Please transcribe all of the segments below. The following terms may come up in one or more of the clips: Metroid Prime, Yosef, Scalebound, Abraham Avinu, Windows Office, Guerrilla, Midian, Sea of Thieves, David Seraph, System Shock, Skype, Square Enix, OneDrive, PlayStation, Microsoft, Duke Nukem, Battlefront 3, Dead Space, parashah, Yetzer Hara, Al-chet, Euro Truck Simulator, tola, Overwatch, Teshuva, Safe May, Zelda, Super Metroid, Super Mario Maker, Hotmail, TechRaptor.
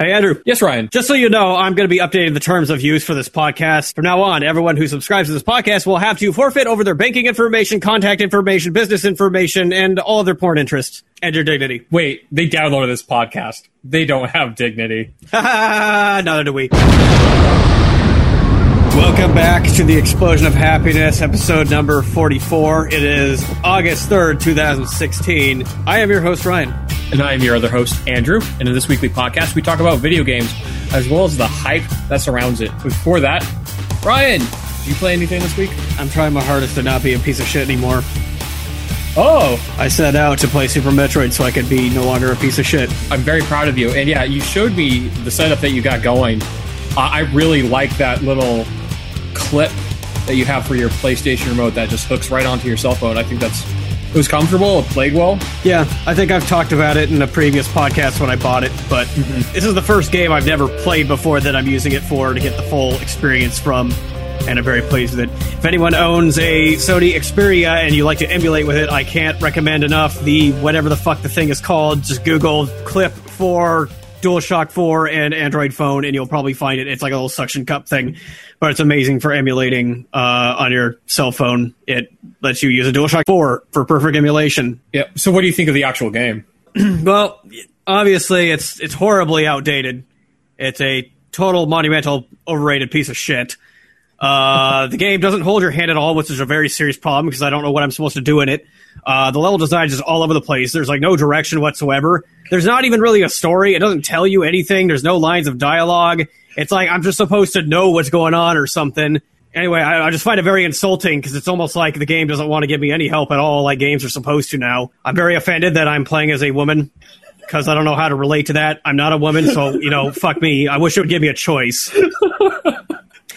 Hey, Andrew. Yes, Ryan. Just so you know, I'm going to be updating the terms of use for this podcast. From now on, everyone who subscribes to this podcast will have to forfeit over their banking information, contact information, business information, and all other porn interests. And your dignity. Wait, they downloaded this podcast. They don't have dignity. Neither do we. Welcome back to the Explosion of Happiness, episode number 44. It is August 3rd, 2016. I am your host, Ryan. And I am your other host, Andrew. And in this weekly podcast, we talk about video games, as well as the hype that surrounds it. Before that, Ryan, did you play anything this week? I'm trying my hardest to not be a piece of shit anymore. Oh! I set out to play Super Metroid so I could be no longer a piece of shit. I'm very proud of you. And yeah, you showed me the setup that you got going. I really like that little clip that you have for your PlayStation remote that just hooks right onto your cell phone. I think that's... It was comfortable, it played well. Yeah, I think I've talked about it in a previous podcast when I bought it, but This is the first game I've never played before that I'm using it for to get the full experience from, and I'm very pleased with it. If anyone owns a Sony Xperia and you like to emulate with it, I can't recommend enough the whatever the fuck the thing is called. Just Google clip for DualShock 4 and Android phone, and you'll probably find it. It's like a little suction cup thing, but it's amazing for emulating on your cell phone. It lets you use a DualShock 4 for perfect emulation. Yeah. So what do you think of the actual game? Well, obviously, it's horribly outdated. It's a total monumental overrated piece of shit. The game doesn't hold your hand at all, which is a very serious problem because I don't know what I'm supposed to do in it. The level design is just all over the place. There's like no direction whatsoever. There's not even really a story. It doesn't tell you anything. There's no lines of dialogue. It's like I'm just supposed to know what's going on or something. Anyway, I just find it very insulting because it's almost like the game doesn't want to give me any help at all like games are supposed to now. I'm very offended that I'm playing as a woman because I don't know how to relate to that. I'm not a woman, so, you know, fuck me. I wish it would give me a choice.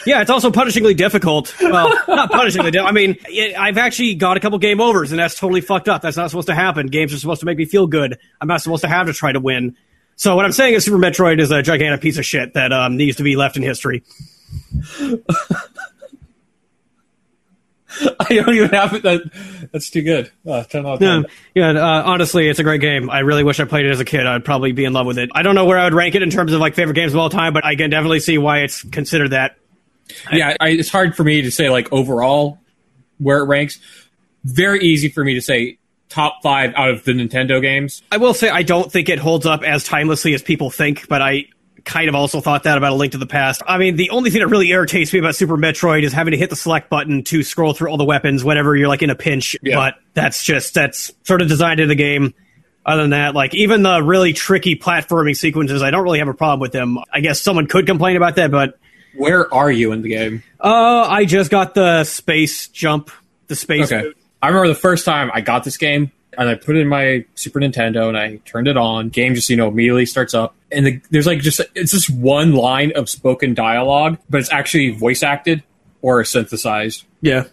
Yeah, it's also punishingly difficult. Well, not punishingly difficult. I mean, I've actually got a couple game overs, and that's totally fucked up. That's not supposed to happen. Games are supposed to make me feel good. I'm not supposed to have to try to win. So what I'm saying is Super Metroid is a gigantic piece of shit that needs to be left in history. I don't even have it. That's too good. 10 out of 10. Yeah, honestly, it's a great game. I really wish I played it as a kid. I'd probably be in love with it. I don't know where I would rank it in terms of like favorite games of all time, but I can definitely see why it's considered that. Yeah, it's hard for me to say, like, overall where it ranks. Very easy for me to say top 5 out of the Nintendo games. I will say I don't think it holds up as timelessly as people think, but I kind of also thought that about A Link to the Past. I mean, the only thing that really irritates me about Super Metroid is having to hit the select button to scroll through all the weapons whenever you're, like, in a pinch. Yeah. But that's sort of designed in the game. Other than that, like, even the really tricky platforming sequences, I don't really have a problem with them. I guess someone could complain about that, but... Where are you in the game? I just got the space jump, the space. Okay. Boot. I remember the first time I got this game, and I put it in my Super Nintendo, and I turned it on. Game just, immediately starts up. And there's, like, it's just one line of spoken dialogue, but it's actually voice acted or synthesized. Yeah.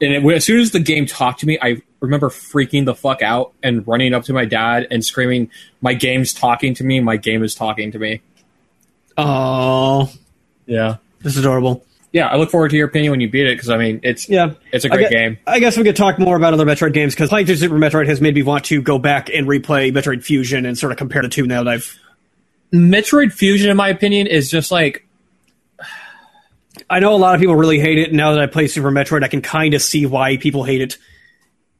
And as soon as the game talked to me, I remember freaking the fuck out and running up to my dad and screaming, my game's talking to me, my game is talking to me. Oh... Yeah. This is adorable. Yeah, I look forward to your opinion when you beat it, because, I mean, it's a great game. I guess we could talk more about other Metroid games, because playing through Super Metroid has made me want to go back and replay Metroid Fusion and sort of compare the two now that I've... Metroid Fusion, in my opinion, is just like... I know a lot of people really hate it, and now that I play Super Metroid, I can kind of see why people hate it.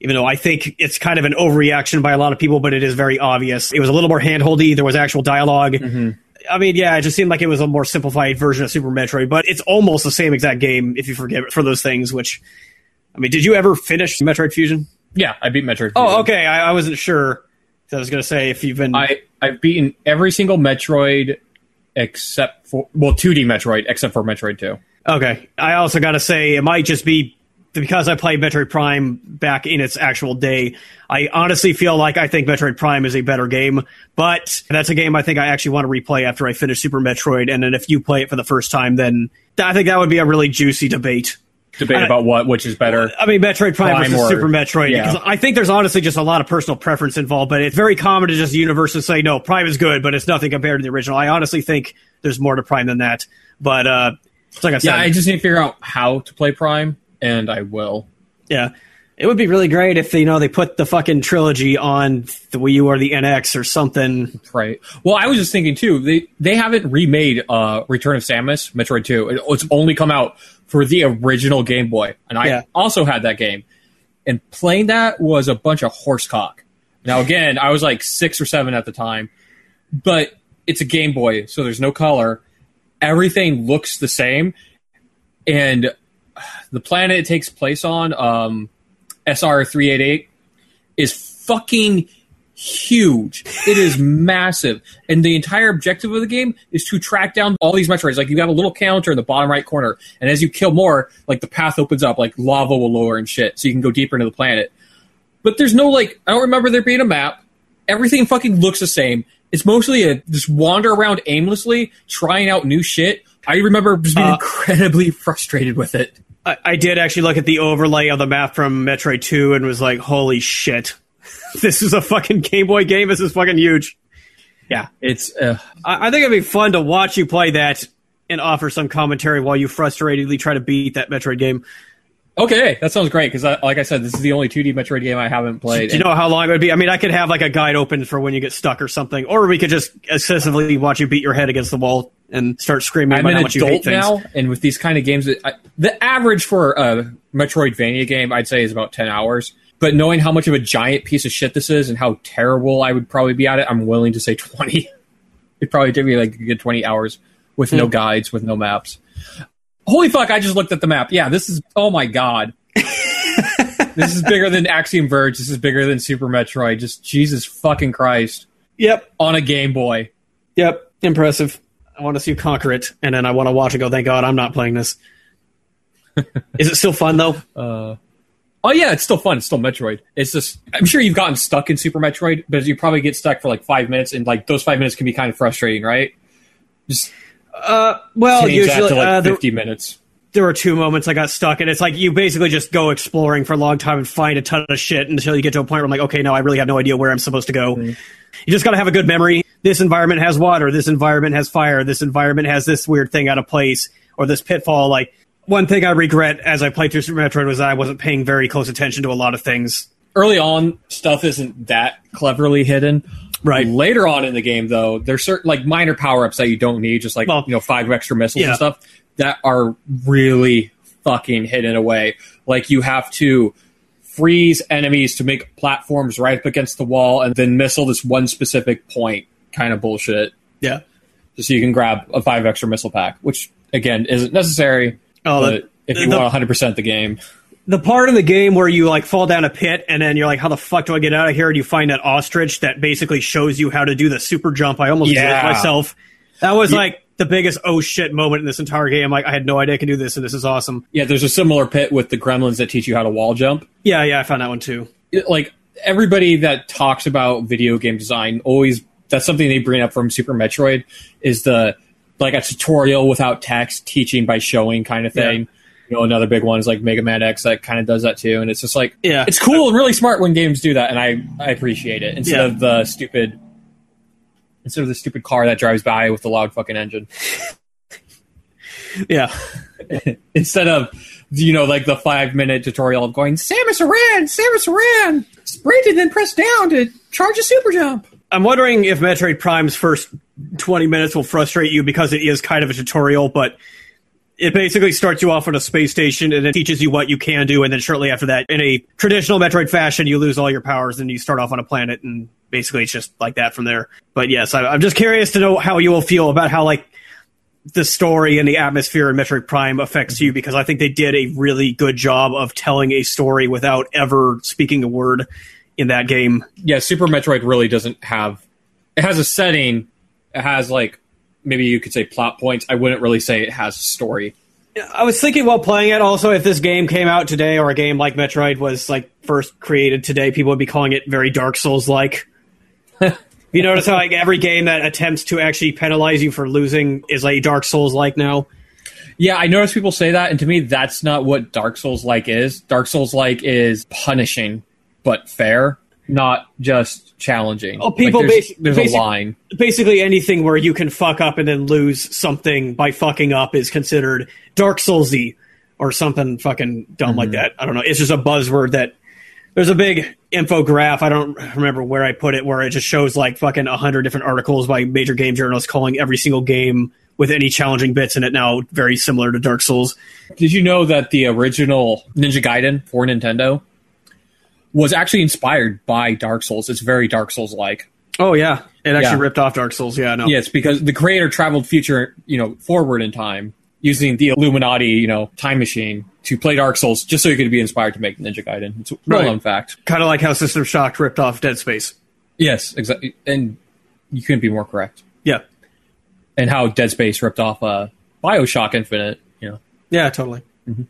Even though I think it's kind of an overreaction by a lot of people, but it is very obvious. It was a little more hand-holdy, there was actual dialogue... Mm-hmm. I mean, yeah, it just seemed like it was a more simplified version of Super Metroid, but it's almost the same exact game if you forgive it for those things, which... I mean, did you ever finish Metroid Fusion? Yeah, I beat Metroid Fusion. Oh, okay, I wasn't sure. So I was going to say, if you've been... I've beaten every single Metroid except for... Well, 2D Metroid, except for Metroid 2. Okay, I also got to say, it might just be... Because I played Metroid Prime back in its actual day, I honestly feel like I think Metroid Prime is a better game, but that's a game I think I actually want to replay after I finish Super Metroid, and then if you play it for the first time, then I think that would be a really juicy debate. Debate about which is better? I mean, Metroid Prime versus Super Metroid, yeah. Because I think there's honestly just a lot of personal preference involved, but it's very common to just universally say, no, Prime is good, but it's nothing compared to the original. I honestly think there's more to Prime than that, but like I said... Yeah, I just need to figure out how to play Prime. And I will. Yeah. It would be really great if, you know, they put the fucking trilogy on the Wii U or the NX or something. Right. Well, I was just thinking, too, they haven't remade Return of Samus, Metroid 2. It's only come out for the original Game Boy. And I also had that game. And playing that was a bunch of horse cock. Now, again, I was like 6 or 7 at the time. But it's a Game Boy, so there's no color. Everything looks the same. And the planet it takes place on... SR388 is fucking huge. It is massive. And the entire objective of the game is to track down all these Metroids. Like, you have a little counter in the bottom right corner. And as you kill more, like, the path opens up. Like, lava will lower and shit. So you can go deeper into the planet. But there's no, like... I don't remember there being a map. Everything fucking looks the same. It's mostly a just wander around aimlessly, trying out new shit. I remember just being incredibly frustrated with it. I did actually look at the overlay of the map from Metroid 2 and was like, holy shit. This is a fucking Game Boy game. This is fucking huge. Yeah, it's... I think it'd be fun to watch you play that and offer some commentary while you frustratedly try to beat that Metroid game. Okay, that sounds great, because like I said, this is the only 2D Metroid game I haven't played. Do you know how long it would be? I mean, I could have like a guide open for when you get stuck or something, or we could just excessively watch you beat your head against the wall and start screaming about how much you hate things. I'm an adult now, and with these kind of games, the average for a Metroidvania game, I'd say, is about 10 hours. But knowing how much of a giant piece of shit this is and how terrible I would probably be at it, I'm willing to say 20. It'd probably take me like a good 20 hours with no guides, with no maps. Holy fuck, I just looked at the map. Yeah, this is... Oh, my God. This is bigger than Axiom Verge. This is bigger than Super Metroid. Just Jesus fucking Christ. Yep. On a Game Boy. Yep. Impressive. I want to see you conquer it, and then I want to watch it go, thank God I'm not playing this. Is it still fun, though? Oh, yeah, it's still fun. It's still Metroid. It's just... I'm sure you've gotten stuck in Super Metroid, but you probably get stuck for, like, 5 minutes, and, like, those 5 minutes can be kind of frustrating, right? Just... well, usually to like 50 minutes. There were 2 moments I got stuck, and it's like you basically just go exploring for a long time and find a ton of shit until you get to a point where I'm like, okay, now I really have no idea where I'm supposed to go. Mm-hmm. You just got to have a good memory. This environment has water. This environment has fire. This environment has this weird thing out of place or this pitfall. Like, one thing I regret as I played through Super Metroid was I wasn't paying very close attention to a lot of things. Early on, stuff isn't that cleverly hidden. Right. Later on in the game, though, there's certain like minor power-ups that you don't need, just like 5 extra missiles and stuff, that are really fucking hidden away. Like, you have to freeze enemies to make platforms right up against the wall and then missile this one specific point kind of bullshit. Yeah. Just so you can grab a 5 extra missile pack, which, again, isn't necessary, but if you want 100% the game... The part of the game where you, like, fall down a pit and then you're like, how the fuck do I get out of here? And you find that ostrich that basically shows you how to do the super jump. I almost did it myself. That was, like, the biggest oh shit moment in this entire game. Like, I had no idea I could do this, and this is awesome. Yeah, there's a similar pit with the gremlins that teach you how to wall jump. Yeah, I found that one, too. Like, everybody that talks about video game design always... That's something they bring up from Super Metroid, is the, like, a tutorial without text, teaching by showing kind of thing. Yeah. You know, another big one is like Mega Man X that kind of does that too, and it's just like, it's cool and really smart when games do that, and I appreciate it instead of the stupid car that drives by with the loud fucking engine. Instead of, you know, like the 5-minute tutorial of going, Samus Aran, sprint and then press down to charge a super jump. I'm wondering if Metroid Prime's first 20 minutes will frustrate you because it is kind of a tutorial, but it basically starts you off on a space station and it teaches you what you can do. And then shortly after that, in a traditional Metroid fashion, you lose all your powers and you start off on a planet. And basically it's just like that from there. But yes, I'm just curious to know how you will feel about how, like, the story and the atmosphere in Metroid Prime affects you, because I think they did a really good job of telling a story without ever speaking a word in that game. Yeah, Super Metroid really doesn't have... It has a setting. It has, like... Maybe you could say plot points. I wouldn't really say it has a story. I was thinking while playing it also, if this game came out today, or a game like Metroid was like first created today, people would be calling it very Dark Souls-like. You notice how like every game that attempts to actually penalize you for losing is like Dark Souls-like now? Yeah, I notice people say that, and to me, that's not what Dark Souls-like is. Dark Souls-like is punishing, but fair. Not just challenging. Oh, people, like there's a line. Basically anything where you can fuck up and then lose something by fucking up is considered Dark Souls-y or something fucking dumb like that. I don't know. It's just a buzzword that There's a big infographic, I don't remember where I put it, where it just shows like fucking 100 different articles by major game journalists calling every single game with any challenging bits in it now very similar to Dark Souls. Did you know that the original Ninja Gaiden for Nintendo was actually inspired by Dark Souls? It's very Dark Souls-like. Oh, yeah. It actually ripped off Dark Souls, yeah, no. Yeah, it's because the creator traveled forward in time using the Illuminati, time machine to play Dark Souls just so you could be inspired to make Ninja Gaiden. It's a well-known fact. Kind of like how System Shock ripped off Dead Space. Yes, exactly. And you couldn't be more correct. Yeah. And how Dead Space ripped off BioShock Infinite, Yeah, totally. Mm-hmm.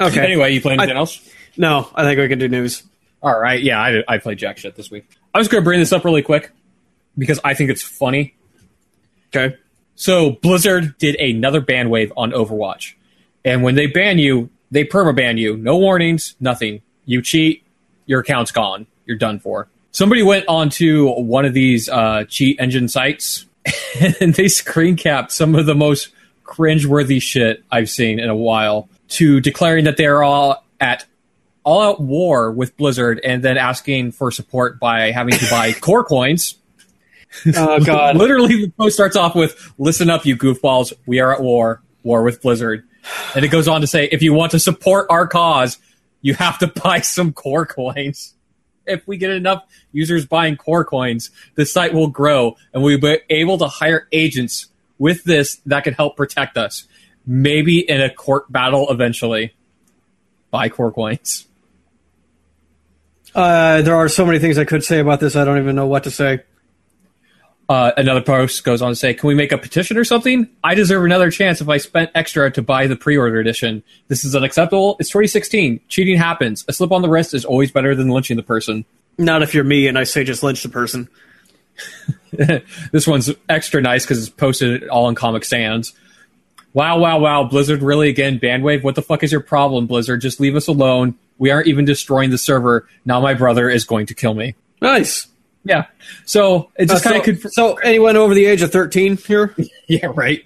Okay. Anyway, you playing anything else? No, I think we can do news. All right, yeah, I played jack shit this week. I was going to bring this up really quick because I think it's funny. Okay. So Blizzard did another ban wave on Overwatch. And when they ban you, they perma-ban you. No warnings, nothing. You cheat, your account's gone. You're done for. Somebody went onto one of these cheat engine sites, and they screen capped some of the most cringeworthy shit I've seen in a while to declaring that they're all at war with Blizzard and then asking for support by having to buy core coins. Oh, God. Literally, the post starts off with, "Listen up, you goofballs. We are at war with Blizzard." And it goes on to say, if you want to support our cause, you have to buy some core coins. If we get enough users buying core coins, the site will grow, and we'll be able to hire agents with this that can help protect us. Maybe in a court battle eventually. Buy core coins. There are so many things I could say about this, I don't even know what to say. Another post goes on to say, "Can we make a petition or something? I deserve another chance if I spent extra to buy the pre-order edition. This is unacceptable. It's 2016. Cheating happens. A slip on the wrist is always better than lynching the person." Not if you're me and I say just lynch the person. This one's extra nice because it's posted all in Comic Sans. "Wow, wow, wow. Blizzard really again. Bandwave. What the fuck is your problem, Blizzard? Just leave us alone. We aren't even destroying the server. Now my brother is going to kill me." Nice. Yeah, so it just kind of... So anyone over the age of 13 here? Yeah, right.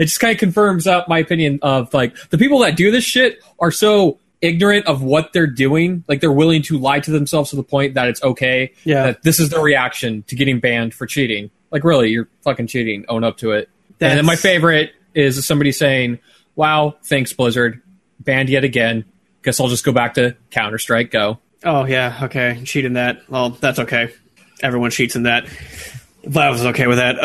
It just kind of confirms up my opinion of, like, the people that do this shit are so ignorant of what they're doing. Like, they're willing to lie to themselves to the point that it's okay. Yeah. That this is their reaction to getting banned for cheating. Like, really, you're fucking cheating. Own up to it. And then my favorite is somebody saying, "Wow, thanks, Blizzard. Banned yet again. Guess I'll just go back to Counter-Strike Go." Oh, yeah, okay. Cheating that. Well, that's okay. Everyone cheats in that. But I was okay with that.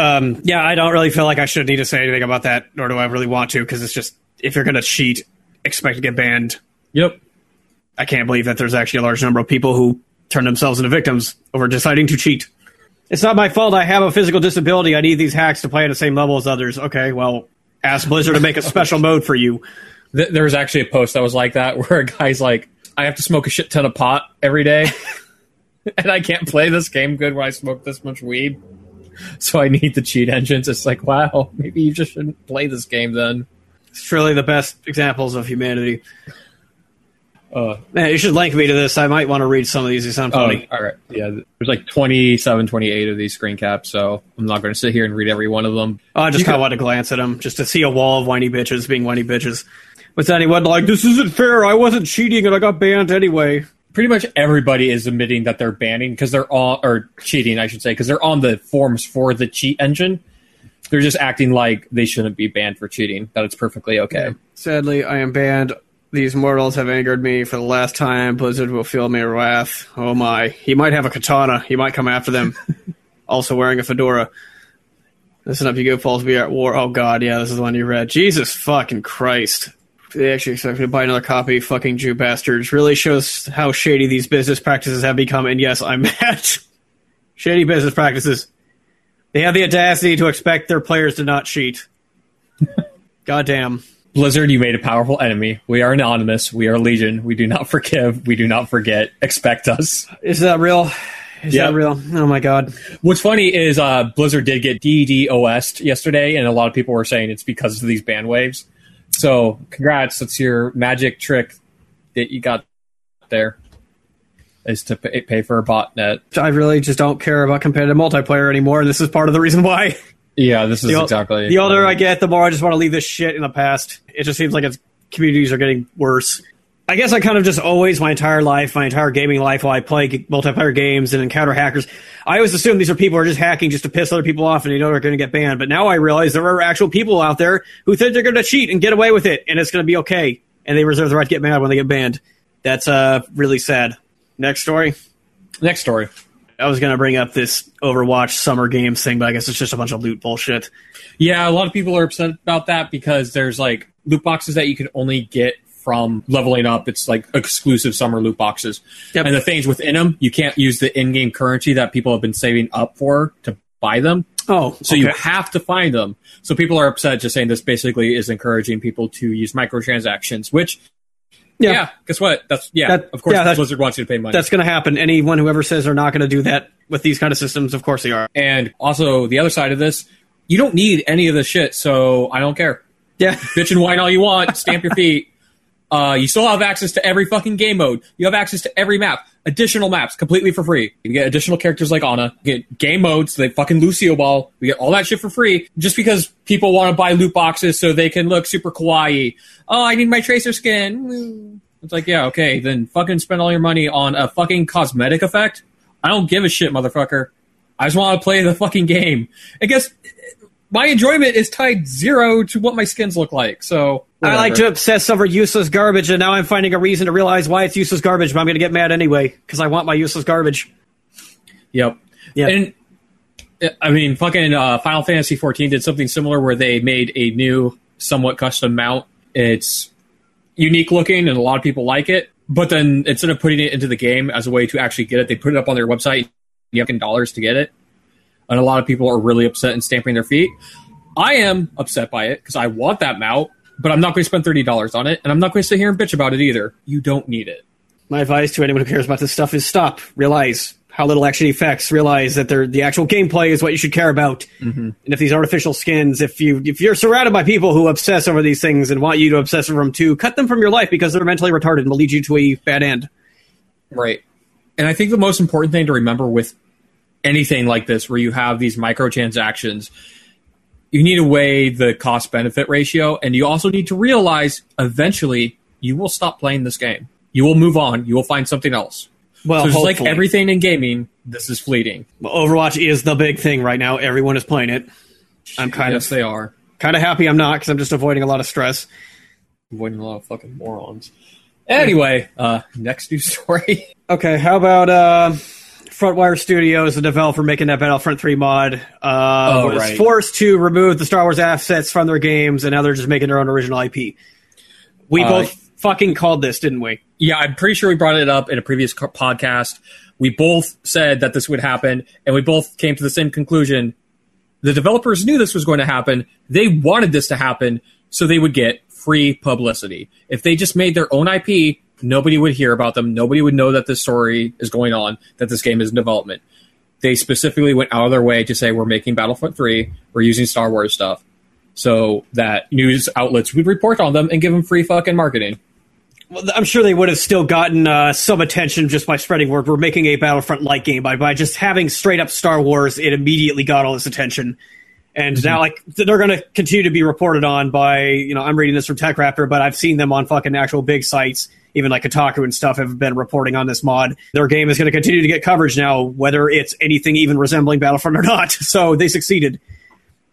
Yeah, I don't really feel like I should need to say anything about that, nor do I really want to, because it's just, if you're going to cheat, expect to get banned. Yep. I can't believe that there's actually a large number of people who turn themselves into victims over deciding to cheat. "It's not my fault. I have a physical disability. I need these hacks to play at the same level as others." Okay, well, ask Blizzard to make a special mode for you. There was actually a post that was like that, where a guy's like, "I have to smoke a shit ton of pot every day." "And I can't play this game good when I smoke this much weed. So I need the cheat engines." It's like, wow, maybe you just shouldn't play this game then. It's truly the best examples of humanity. Man, you should link me to this. I might want to read some of these. They sound funny. All right. Yeah, there's like 27, 28 of these screen caps, so I'm not going to sit here and read every one of them. I just kind of want to glance at them, just to see a wall of whiny bitches being whiny bitches. With anyone like, "This isn't fair. I wasn't cheating and I got banned anyway." Pretty much everybody is admitting that they're banning because they're all, or cheating, I should say, because they're on the forums for the cheat engine. They're just acting like they shouldn't be banned for cheating, that it's perfectly okay. "Sadly, I am banned. These mortals have angered me for the last time. Blizzard will feel my wrath. Oh my. He might have a katana. He might come after them. Also wearing a fedora. Listen up, you goofballs. We are at war." Oh god, yeah, this is the one you read. Jesus fucking Christ. "They actually expect me to buy another copy. Fucking Jew bastards. Really shows how shady these business practices have become. And yes, I'm mad." Shady business practices. "They have the audacity to expect their players to not cheat." Goddamn. "Blizzard, you made a powerful enemy. We are anonymous. We are legion. We do not forgive. We do not forget. Expect us." Is that real? Is that real? Oh, my God. What's funny is Blizzard did get DDoS'd yesterday, and a lot of people were saying it's because of these ban waves. So, congrats. That's your magic trick that you got there, is to pay for a botnet. I really just don't care about competitive multiplayer anymore, and this is part of the reason why. Yeah, this is exactly... The older I get, the more I just want to leave this shit in the past. It just seems like its communities are getting worse. I guess I kind of just always, my entire life, my entire gaming life, while I play multiplayer games and encounter hackers, I always assume these are people who are just hacking just to piss other people off and they know they're going to get banned. But now I realize there are actual people out there who think they're going to cheat and get away with it, and it's going to be okay. And they reserve the right to get mad when they get banned. That's really sad. Next story? Next story. I was going to bring up this Overwatch summer games thing, but I guess it's just a bunch of loot bullshit. Yeah, a lot of people are upset about that because there's, like, loot boxes that you can only get from leveling up. It's like exclusive summer loot boxes. Yep. And the things within them, you can't use the in-game currency that people have been saving up for to buy them. Oh, so okay. You have to find them. So people are upset, just saying this basically is encouraging people to use microtransactions, which, yeah guess what? That's of course Blizzard wants you to pay money. That's going to happen. Anyone who ever says they're not going to do that with these kind of systems, of course they are. And also the other side of this, you don't need any of this shit, so I don't care. Yeah. Bitch and whine all you want, stamp your feet. You still have access to every fucking game mode. You have access to every map. Additional maps completely for free. You get additional characters like Ana. You get game modes. They fucking Lucio Ball. We get all that shit for free just because people want to buy loot boxes so they can look super kawaii. Oh, I need my Tracer skin. It's like, yeah, okay. Then fucking spend all your money on a fucking cosmetic effect. I don't give a shit, motherfucker. I just want to play the fucking game. I guess my enjoyment is tied zero to what my skins look like, so whatever. I like to obsess over useless garbage, and now I'm finding a reason to realize why it's useless garbage, but I'm going to get mad anyway, because I want my useless garbage. Yep. And, I mean, fucking Final Fantasy XIV did something similar where they made a new, somewhat custom mount. It's unique looking, and a lot of people like it, but then instead of putting it into the game as a way to actually get it, they put it up on their website, you have $10 to get it. And a lot of people are really upset and stamping their feet. I am upset by it because I want that mount, but I'm not going to spend $30 on it, and I'm not going to sit here and bitch about it either. You don't need it. My advice to anyone who cares about this stuff is stop. Realize how little action affects. Realize that the actual gameplay is what you should care about. Mm-hmm. And if these artificial skins, if you're surrounded by people who obsess over these things and want you to obsess over them too, cut them from your life because they're mentally retarded and will lead you to a bad end. Right. And I think the most important thing to remember with anything like this where you have these microtransactions, you need to weigh the cost-benefit ratio, and you also need to realize eventually you will stop playing this game. You will move on. You will find something else. Well, so just like everything in gaming, this is fleeting. Well, Overwatch is the big thing right now. Everyone is playing it. I'm kind of happy I'm not, because I'm just avoiding a lot of stress. Avoiding a lot of fucking morons. Anyway, next news story. Okay, how about Frontwire Studios, the developer making that Battlefront 3 mod, was forced to remove the Star Wars assets from their games, and now they're just making their own original IP. We both fucking called this, didn't we? Yeah, I'm pretty sure we brought it up in a previous podcast. We both said that this would happen, and we both came to the same conclusion. The developers knew this was going to happen. They wanted this to happen so they would get free publicity. If they just made their own IP, nobody would hear about them. Nobody would know that this story is going on, that this game is in development. They specifically went out of their way to say, we're making Battlefront 3, we're using Star Wars stuff, so that news outlets would report on them and give them free fucking marketing. Well, I'm sure they would have still gotten some attention just by spreading word. We're making a Battlefront-like game. By just having straight-up Star Wars, it immediately got all this attention. And now, like, they're going to continue to be reported on by, you know, I'm reading this from TechRaptor, but I've seen them on fucking actual big sites. Even like Kotaku and stuff have been reporting on this mod. Their game is going to continue to get coverage now, whether it's anything even resembling Battlefront or not. So they succeeded.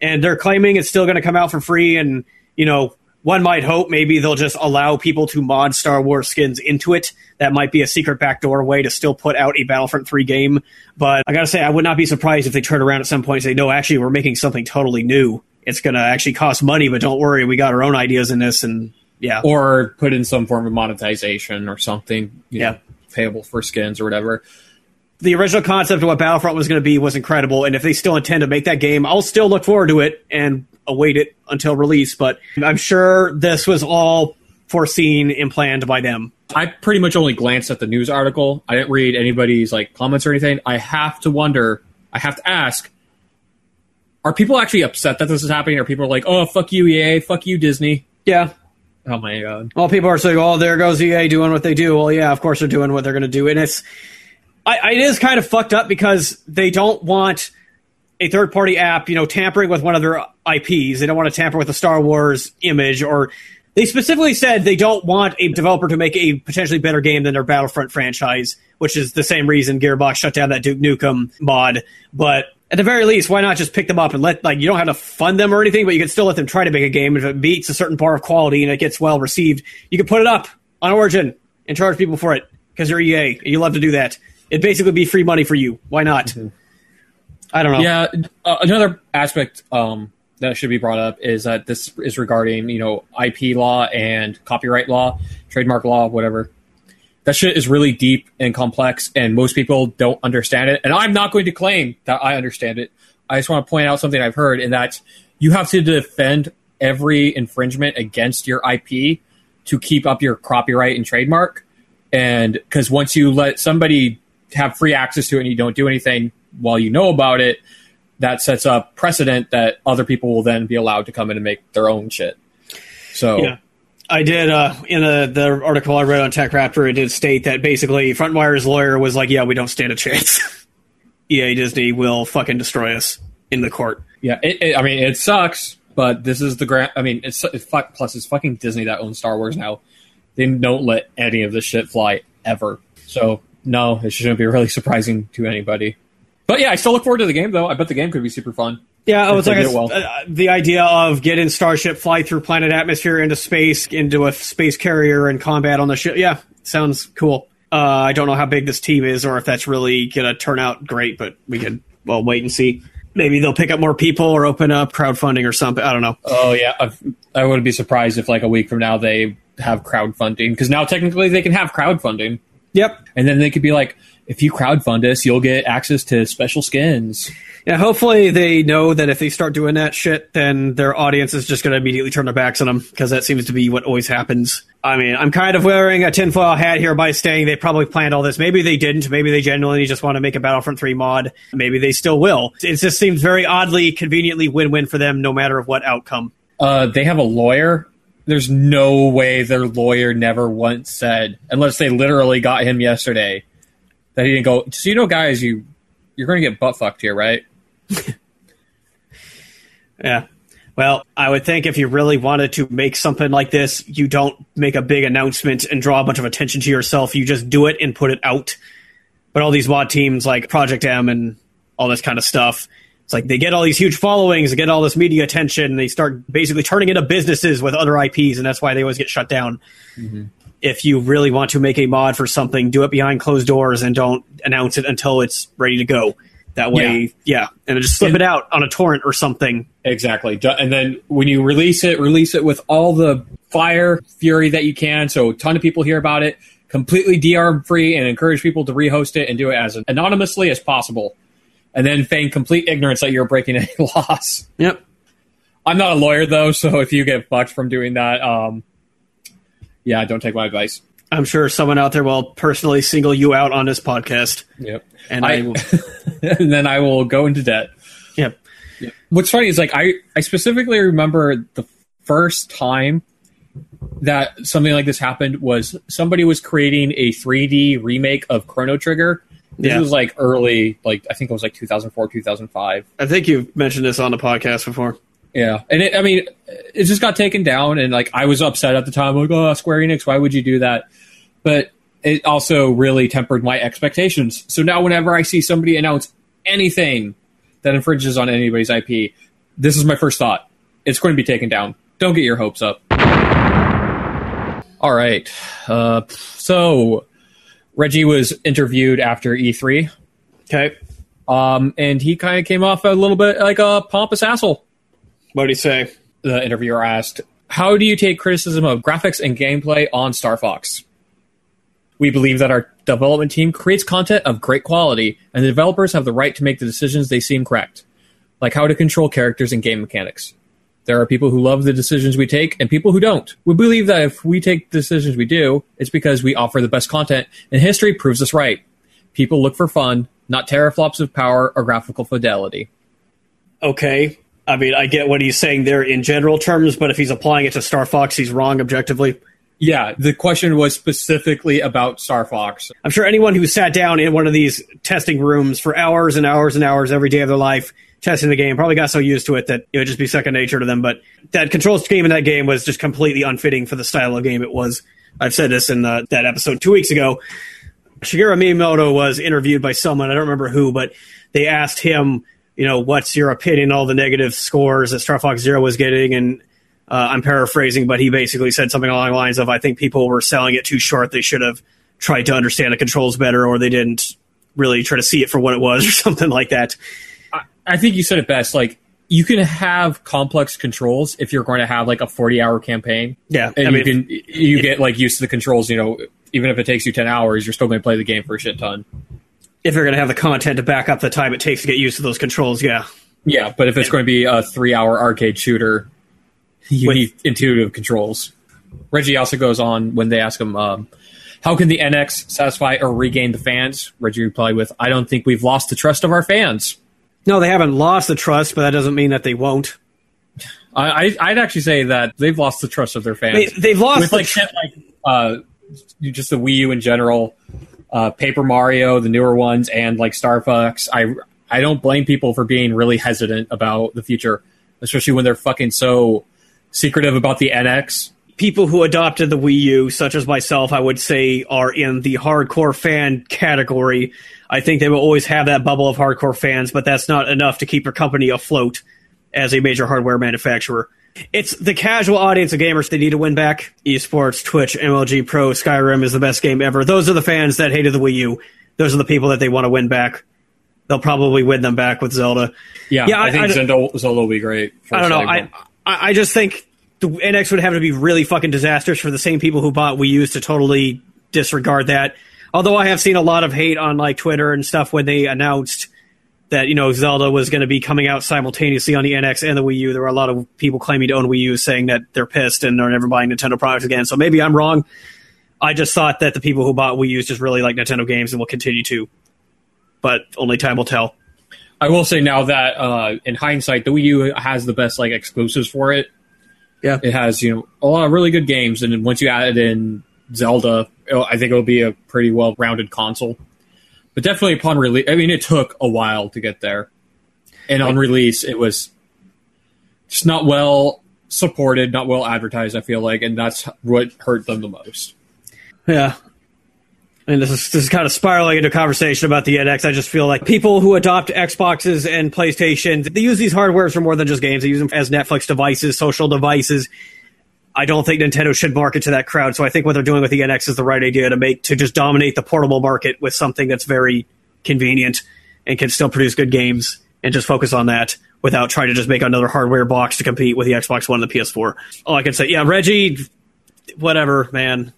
And they're claiming it's still going to come out for free. And, you know, one might hope maybe they'll just allow people to mod Star Wars skins into it. That might be a secret backdoor way to still put out a Battlefront 3 game. But I got to say, I would not be surprised if they turn around at some point and say, no, actually, we're making something totally new. It's going to actually cost money, but don't worry, we got our own ideas in this. And yeah. Or put in some form of monetization or something, you know, payable for skins or whatever. The original concept of what Battlefront was going to be was incredible. And if they still intend to make that game, I'll still look forward to it and await it until release, but I'm sure this was all foreseen and planned by them. I pretty much only glanced at the news article. I didn't read anybody's like comments or anything. I have to ask, are people actually upset that this is happening? Are people like, oh, fuck you, EA, fuck you, Disney? Yeah. Oh, my God. Well, people are saying, oh, there goes EA doing what they do. Well, yeah, of course they're doing what they're going to do. And it is kind of fucked up because they don't want a third-party app, you know, tampering with one of their IPs. They don't want to tamper with the Star Wars image or They specifically said they don't want a developer to make a potentially better game than their Battlefront franchise, which is the same reason Gearbox shut down that Duke Nukem mod. But at the very least, why not just pick them up and let, like, you don't have to fund them or anything, but you can still let them try to make a game. If it beats a certain bar of quality and it gets well received, you can put it up on Origin and charge people for it because you're EA. You love to do that. It'd basically be free money for you. Why not? Mm-hmm. I don't know. Yeah, another aspect that should be brought up is that this is regarding, you know, IP law and copyright law, trademark law, whatever. That shit is really deep and complex, and most people don't understand it. And I'm not going to claim that I understand it. I just want to point out something I've heard, and that's you have to defend every infringement against your IP to keep up your copyright and trademark. And because once you let somebody have free access to it and you don't do anything while you know about it, that sets up precedent that other people will then be allowed to come in and make their own shit. So yeah. I did, in the article I read on Tech Raptor, it did state that basically Frontwire's lawyer was like, yeah, we don't stand a chance. EA Disney will fucking destroy us in the court. Yeah, I mean, it sucks, but this is the grand... I mean, plus it's fucking Disney that owns Star Wars now. They don't let any of this shit fly, ever. So, no, it shouldn't be really surprising to anybody. But yeah, I still look forward to the game, though. I bet the game could be super fun. Yeah, it was like the idea of get in Starship, fly through planet atmosphere into space, into a space carrier and combat on the ship. Yeah, sounds cool. I don't know how big this team is or if that's really going to turn out great, but we could, well, wait and see. Maybe they'll pick up more people or open up crowdfunding or something. I don't know. Oh, yeah. I wouldn't be surprised if like a week from now they have crowdfunding, because now technically they can have crowdfunding. Yep. And then they could be like, if you crowdfund us, you'll get access to special skins. Yeah, hopefully they know that if they start doing that shit, then their audience is just going to immediately turn their backs on them, because that seems to be what always happens. I mean, I'm kind of wearing a tinfoil hat here by saying they probably planned all this. Maybe they didn't. Maybe they genuinely just want to make a Battlefront 3 mod. Maybe they still will. It just seems very oddly, conveniently win-win for them, no matter what outcome. They have a lawyer. There's no way their lawyer never once said, unless they literally got him yesterday, that he didn't go, so you know, guys, you're going to get butt-fucked here, right? Yeah. Well, I would think if you really wanted to make something like this, you don't make a big announcement and draw a bunch of attention to yourself. You just do it and put it out. But all these mod teams like Project M and all this kind of stuff, it's like they get all these huge followings, they get all this media attention, and they start basically turning into businesses with other IPs, and that's why they always get shut down. Mm-hmm. If you really want to make a mod for something, do it behind closed doors and don't announce it until it's ready to go. That way, yeah. And just slip it out on a torrent or something. Exactly. And then when you release it with all the fire, fury that you can, so a ton of people hear about it, completely DRM-free, and encourage people to rehost it and do it as anonymously as possible. And then feign complete ignorance that you're breaking any laws. Yep. I'm not a lawyer, though, so if you get fucked from doing that... yeah, don't take my advice. I'm sure someone out there will personally single you out on this podcast. Yep. And I will... and then I will go into debt. Yep. Yep. What's funny is, like, I specifically remember the first time that something like this happened was somebody was creating a 3D remake of Chrono Trigger. This was, like, early, like, I think it was, like, 2004, 2005. I think you've mentioned this on the podcast before. Yeah, and it just got taken down, and like I was upset at the time, like, oh, Square Enix, why would you do that? But it also really tempered my expectations. So now whenever I see somebody announce anything that infringes on anybody's IP, this is my first thought. It's going to be taken down. Don't get your hopes up. All right. So Reggie was interviewed after E3. Okay. And he kind of came off a little bit like a pompous asshole. What did he say? The interviewer asked, how do you take criticism of graphics and gameplay on Star Fox? We believe that our development team creates content of great quality, and the developers have the right to make the decisions they seem correct, like how to control characters and game mechanics. There are people who love the decisions we take and people who don't. We believe that if we take the decisions we do, it's because we offer the best content, and history proves us right. People look for fun, not teraflops of power or graphical fidelity. Okay. I mean, I get what he's saying there in general terms, but if he's applying it to Star Fox, he's wrong objectively. Yeah, the question was specifically about Star Fox. I'm sure anyone who sat down in one of these testing rooms for hours and hours and hours every day of their life testing the game, probably got so used to it that it would just be second nature to them. But that control scheme in that game was just completely unfitting for the style of game it was. I've said this in that episode 2 weeks ago. Shigeru Miyamoto was interviewed by someone, I don't remember who, but they asked him, you know, what's your opinion on all the negative scores that Star Fox Zero was getting? And I'm paraphrasing, but he basically said something along the lines of, I think people were selling it too short. They should have tried to understand the controls better, or they didn't really try to see it for what it was, or something like that. I think you said it best. Like, you can have complex controls if you're going to have like a 40-hour campaign. Yeah. And you get like used to the controls, you know, even if it takes you 10 hours, you're still going to play the game for a shit ton. If you're going to have the content to back up the time it takes to get used to those controls, yeah. Yeah, but if it's going to be a 3-hour arcade shooter, you need intuitive controls. Reggie also goes on when they ask him, how can the NX satisfy or regain the fans? Reggie replied with, I don't think we've lost the trust of our fans. No, they haven't lost the trust, but that doesn't mean that they won't. I'd actually say that they've lost the trust of their fans. They've lost with just the Wii U in general, Paper Mario, the newer ones, and like Star Fox. I don't blame people for being really hesitant about the future, especially when they're fucking so secretive about the NX. People who adopted the Wii U, such as myself, I would say are in the hardcore fan category. I think they will always have that bubble of hardcore fans, but that's not enough to keep your company afloat as a major hardware manufacturer. It's the casual audience of gamers they need to win back. Esports, Twitch, MLG Pro, Skyrim is the best game ever. Those are the fans that hated the Wii U. Those are the people that they want to win back. They'll probably win them back with Zelda. Yeah I think Zelda will be great. I don't know. I just think the NX would have to be really fucking disastrous for the same people who bought Wii U's to totally disregard that. Although I have seen a lot of hate on like Twitter and stuff when they announced that, you know, Zelda was going to be coming out simultaneously on the NX and the Wii U. There were a lot of people claiming to own Wii U saying that they're pissed and are never buying Nintendo products again. So maybe I'm wrong. I just thought that the people who bought Wii U's just really like Nintendo games and will continue to. But only time will tell. I will say now that in hindsight, the Wii U has the best like exclusives for it. Yeah, it has, you know, a lot of really good games, and once you add in Zelda, I think it'll be a pretty well-rounded console. But definitely upon release, I mean, it took a while to get there, and on release, it was just not well supported, not well advertised, I feel like, and that's what hurt them the most. Yeah. And this is kind of spiraling into a conversation about the NX. I just feel like people who adopt Xboxes and PlayStations, they use these hardwares for more than just games. They use them as Netflix devices, social devices. I don't think Nintendo should market to that crowd. So I think what they're doing with the NX is the right idea to just dominate the portable market with something that's very convenient and can still produce good games, and just focus on that without trying to just make another hardware box to compete with the Xbox One and the PS4. All I can say, yeah, Reggie, whatever, man.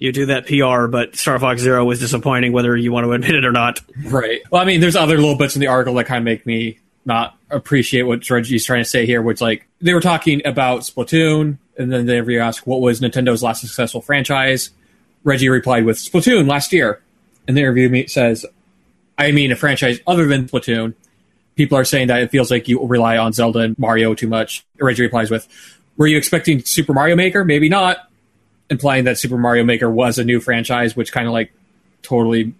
You do that PR, but Star Fox Zero was disappointing whether you want to admit it or not. Right. Well, I mean, there's other little bits in the article that kind of make me not appreciate what Reggie's trying to say here, which, like, they were talking about Splatoon, and then they were asked, what was Nintendo's last successful franchise? Reggie replied with, Splatoon, last year. And the interview says, I mean, a franchise other than Splatoon. People are saying that it feels like you rely on Zelda and Mario too much. Reggie replies with, were you expecting Super Mario Maker? Maybe not. Implying that Super Mario Maker was a new franchise, which kind of like totally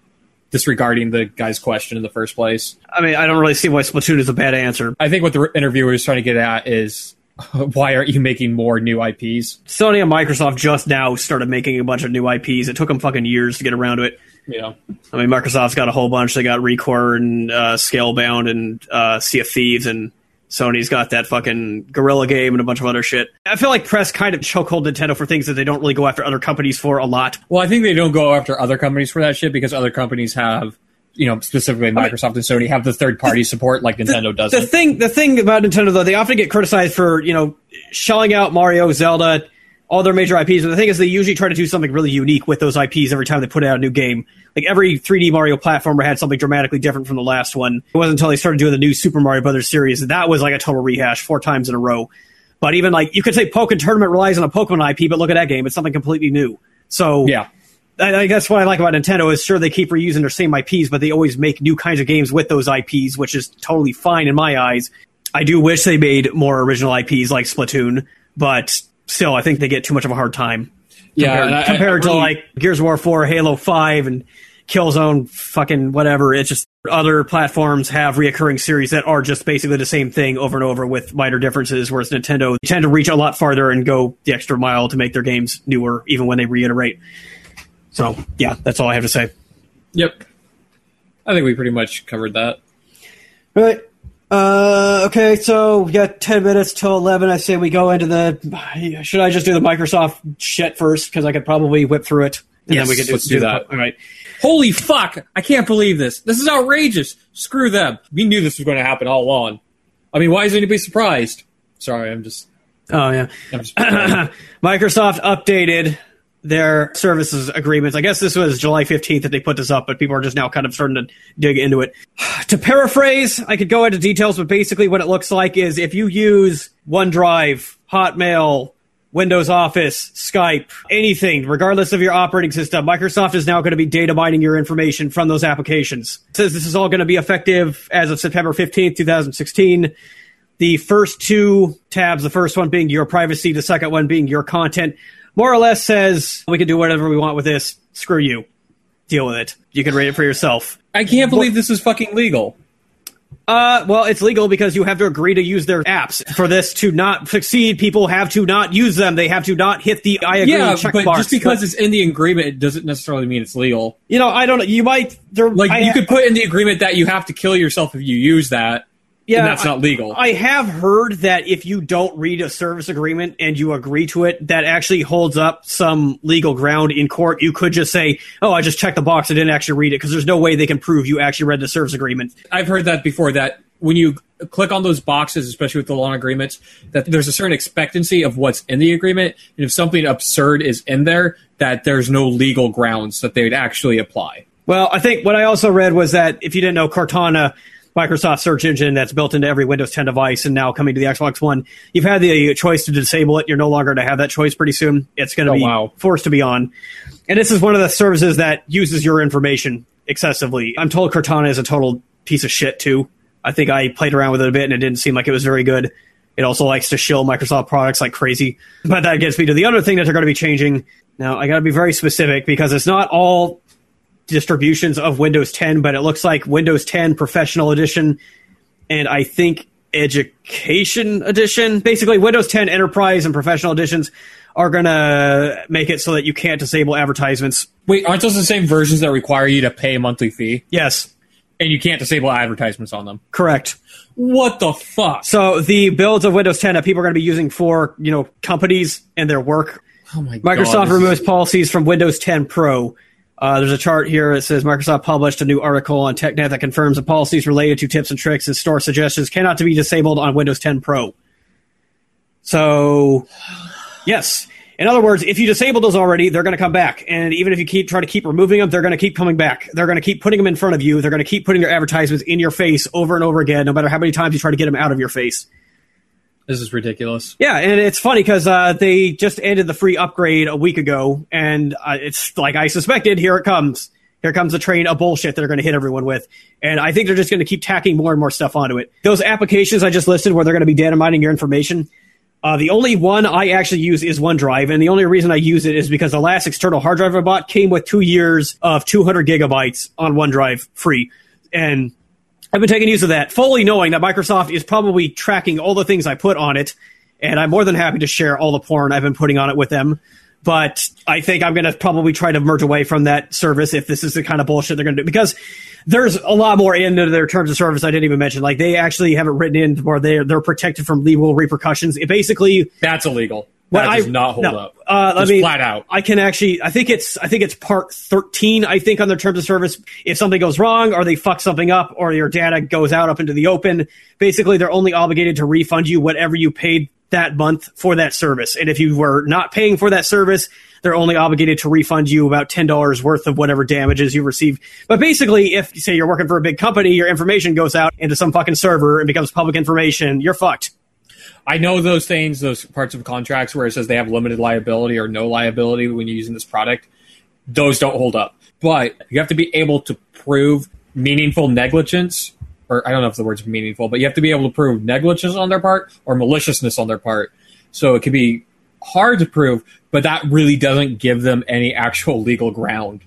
disregarding the guy's question in the first place. I mean, I don't really see why Splatoon is a bad answer. I think what the interviewer is trying to get at is, why aren't you making more new IPs? Sony and Microsoft just now started making a bunch of new IPs. It took them fucking years to get around to it. Yeah. I mean, Microsoft's got a whole bunch. They got Recore and Scalebound and Sea of Thieves, and Sony's got that fucking Guerrilla game and a bunch of other shit. I feel like press kind of chokehold Nintendo for things that they don't really go after other companies for a lot. Well, I think they don't go after other companies for that shit because other companies have, you know, specifically Microsoft and Sony have the third-party support like Nintendo doesn't. The thing about Nintendo, though, they often get criticized for, you know, shelling out Mario, Zelda, all their major IPs. And the thing is, they usually try to do something really unique with those IPs every time they put out a new game. Like, every 3D Mario platformer had something dramatically different from the last one. It wasn't until they started doing the new Super Mario Brothers series that that was, like, a total rehash 4 times in a row. But even, like, you could say Pokemon Tournament relies on a Pokemon IP, but look at that game. It's something completely new. So, yeah. I guess what I like about Nintendo is, sure, they keep reusing their same IPs, but they always make new kinds of games with those IPs, which is totally fine in my eyes. I do wish they made more original IPs like Splatoon, but still, I think they get too much of a hard time. Yeah, compared to like Gears of War 4, Halo 5, and Killzone, fucking whatever. It's just other platforms have reoccurring series that are just basically the same thing over and over with minor differences, whereas Nintendo tend to reach a lot farther and go the extra mile to make their games newer, even when they reiterate. So, yeah, that's all I have to say. Yep. I think we pretty much covered that. All right. Okay, so we got 10 minutes till 11. I say we go into the... Should I just do the Microsoft shit first? Because I could probably whip through it. And yes, then we could do that. All right. Holy fuck! I can't believe this. This is outrageous. Screw them. We knew this was going to happen all along. I mean, why is anybody surprised? Sorry, I'm just... Oh, yeah. Microsoft updated their services agreements. I guess this was July 15th that they put this up, but people are just now kind of starting to dig into it. To paraphrase, I could go into details, but basically what it looks like is if you use OneDrive, Hotmail, Windows Office, Skype, anything, regardless of your operating system, Microsoft is now going to be data mining your information from those applications. It says this is all going to be effective as of September 15th, 2016. The first two tabs, the first one being your privacy, the second one being your content, more or less says, we can do whatever we want with this. Screw you. Deal with it. You can rate it for yourself. I can't believe this is fucking legal. Well, it's legal because you have to agree to use their apps. For this to not succeed, people have to not use them. They have to not hit the I agree check box. Yeah, but just because it's in the agreement, it doesn't necessarily mean it's legal. You know, I don't know. You might... You could put in the agreement that you have to kill yourself if you use that. Yeah, and that's not legal. I have heard that if you don't read a service agreement and you agree to it, that actually holds up some legal ground in court. You could just say, oh, I just checked the box. I didn't actually read it, because there's no way they can prove you actually read the service agreement. I've heard that before, that when you click on those boxes, especially with the long agreements, that there's a certain expectancy of what's in the agreement. And if something absurd is in there, that there's no legal grounds that they would actually apply. Well, I think what I also read was that, if you didn't know, Cortana, Microsoft search engine that's built into every Windows 10 device and now coming to the Xbox One, you've had the choice to disable it. You're no longer to have that choice pretty soon. It's going to be forced to be on. And this is one of the services that uses your information excessively. I'm told Cortana is a total piece of shit, too. I think I played around with it a bit, and it didn't seem like it was very good. It also likes to shill Microsoft products like crazy. But that gets me to the other thing that they're going to be changing. Now, I got to be very specific, because it's not all distributions of Windows 10, but it looks like Windows 10 Professional Edition and I think Education Edition. Basically, Windows 10 Enterprise and Professional Editions are going to make it so that you can't disable advertisements. Wait, aren't those the same versions that require you to pay a monthly fee? Yes. And you can't disable advertisements on them? Correct. What the fuck? So the builds of Windows 10 that people are going to be using for, you know, companies and their work. Oh my God. Microsoft removes policies from Windows 10 Pro. There's a chart here that says Microsoft published a new article on TechNet that confirms the policies related to tips and tricks and store suggestions cannot be disabled on Windows 10 Pro. So, yes. In other words, if you disable those already, they're going to come back. And even if you try to keep removing them, they're going to keep coming back. They're going to keep putting them in front of you. They're going to keep putting their advertisements in your face over and over again, no matter how many times you try to get them out of your face. This is ridiculous. Yeah, and it's funny because they just ended the free upgrade a week ago, and it's like I suspected, here it comes. Here comes the train of bullshit that they're going to hit everyone with. And I think they're just going to keep tacking more and more stuff onto it. Those applications I just listed where they're going to be data mining your information, the only one I actually use is OneDrive, and the only reason I use it is because the last external hard drive I bought came with 2 years of 200 gigabytes on OneDrive free, and I've been taking use of that, fully knowing that Microsoft is probably tracking all the things I put on it, and I'm more than happy to share all the porn I've been putting on it with them, but I think I'm going to probably try to merge away from that service if this is the kind of bullshit they're going to do, because there's a lot more into their terms of service I didn't even mention. Like, they actually have it written in where they're protected from legal repercussions. It basically... That's illegal. That does not hold up. Flat out. I think it's part 13, I think, on their terms of service. If something goes wrong or they fuck something up or your data goes out up into the open, basically they're only obligated to refund you whatever you paid that month for that service. And if you were not paying for that service, they're only obligated to refund you about $10 worth of whatever damages you received. But basically, if, say, you're working for a big company, your information goes out into some fucking server and becomes public information, you're fucked. I know those things, those parts of contracts where it says they have limited liability or no liability when you're using this product. Those don't hold up. But you have to be able to prove meaningful negligence, or I don't know if the word's meaningful, but you have to be able to prove negligence on their part or maliciousness on their part. So it can be hard to prove, but that really doesn't give them any actual legal ground.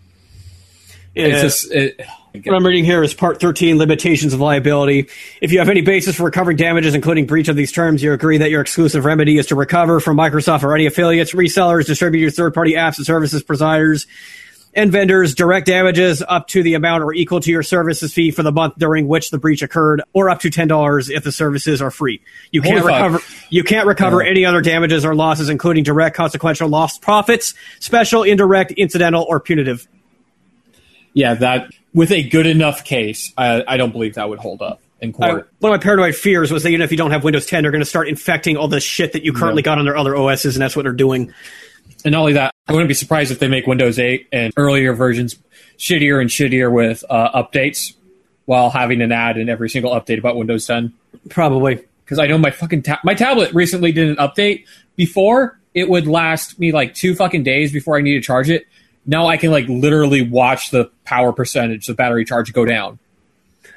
What I'm reading here is Part 13, Limitations of Liability. If you have any basis for recovering damages, including breach of these terms, you agree that your exclusive remedy is to recover from Microsoft or any affiliates, resellers, distributors, third-party apps and services providers, and vendors, direct damages up to the amount or equal to your services fee for the month during which the breach occurred, or up to $10 if the services are free. You can't recover any other damages or losses, including direct, consequential, lost profits, special, indirect, incidental, or punitive. Yeah, that with a good enough case, I don't believe that would hold up in court. One of my paranoid fears was that even if you don't have Windows 10, they're going to start infecting all the shit that you currently got on their other OSs, and that's what they're doing. And not only that, I wouldn't be surprised if they make Windows 8 and earlier versions shittier and shittier with updates, while having an ad in every single update about Windows 10. Probably. Because I know my fucking my tablet recently did an update. Before, it would last me like 2 fucking days before I need to charge it. Now I can, like, literally watch the power percentage, the battery charge go down.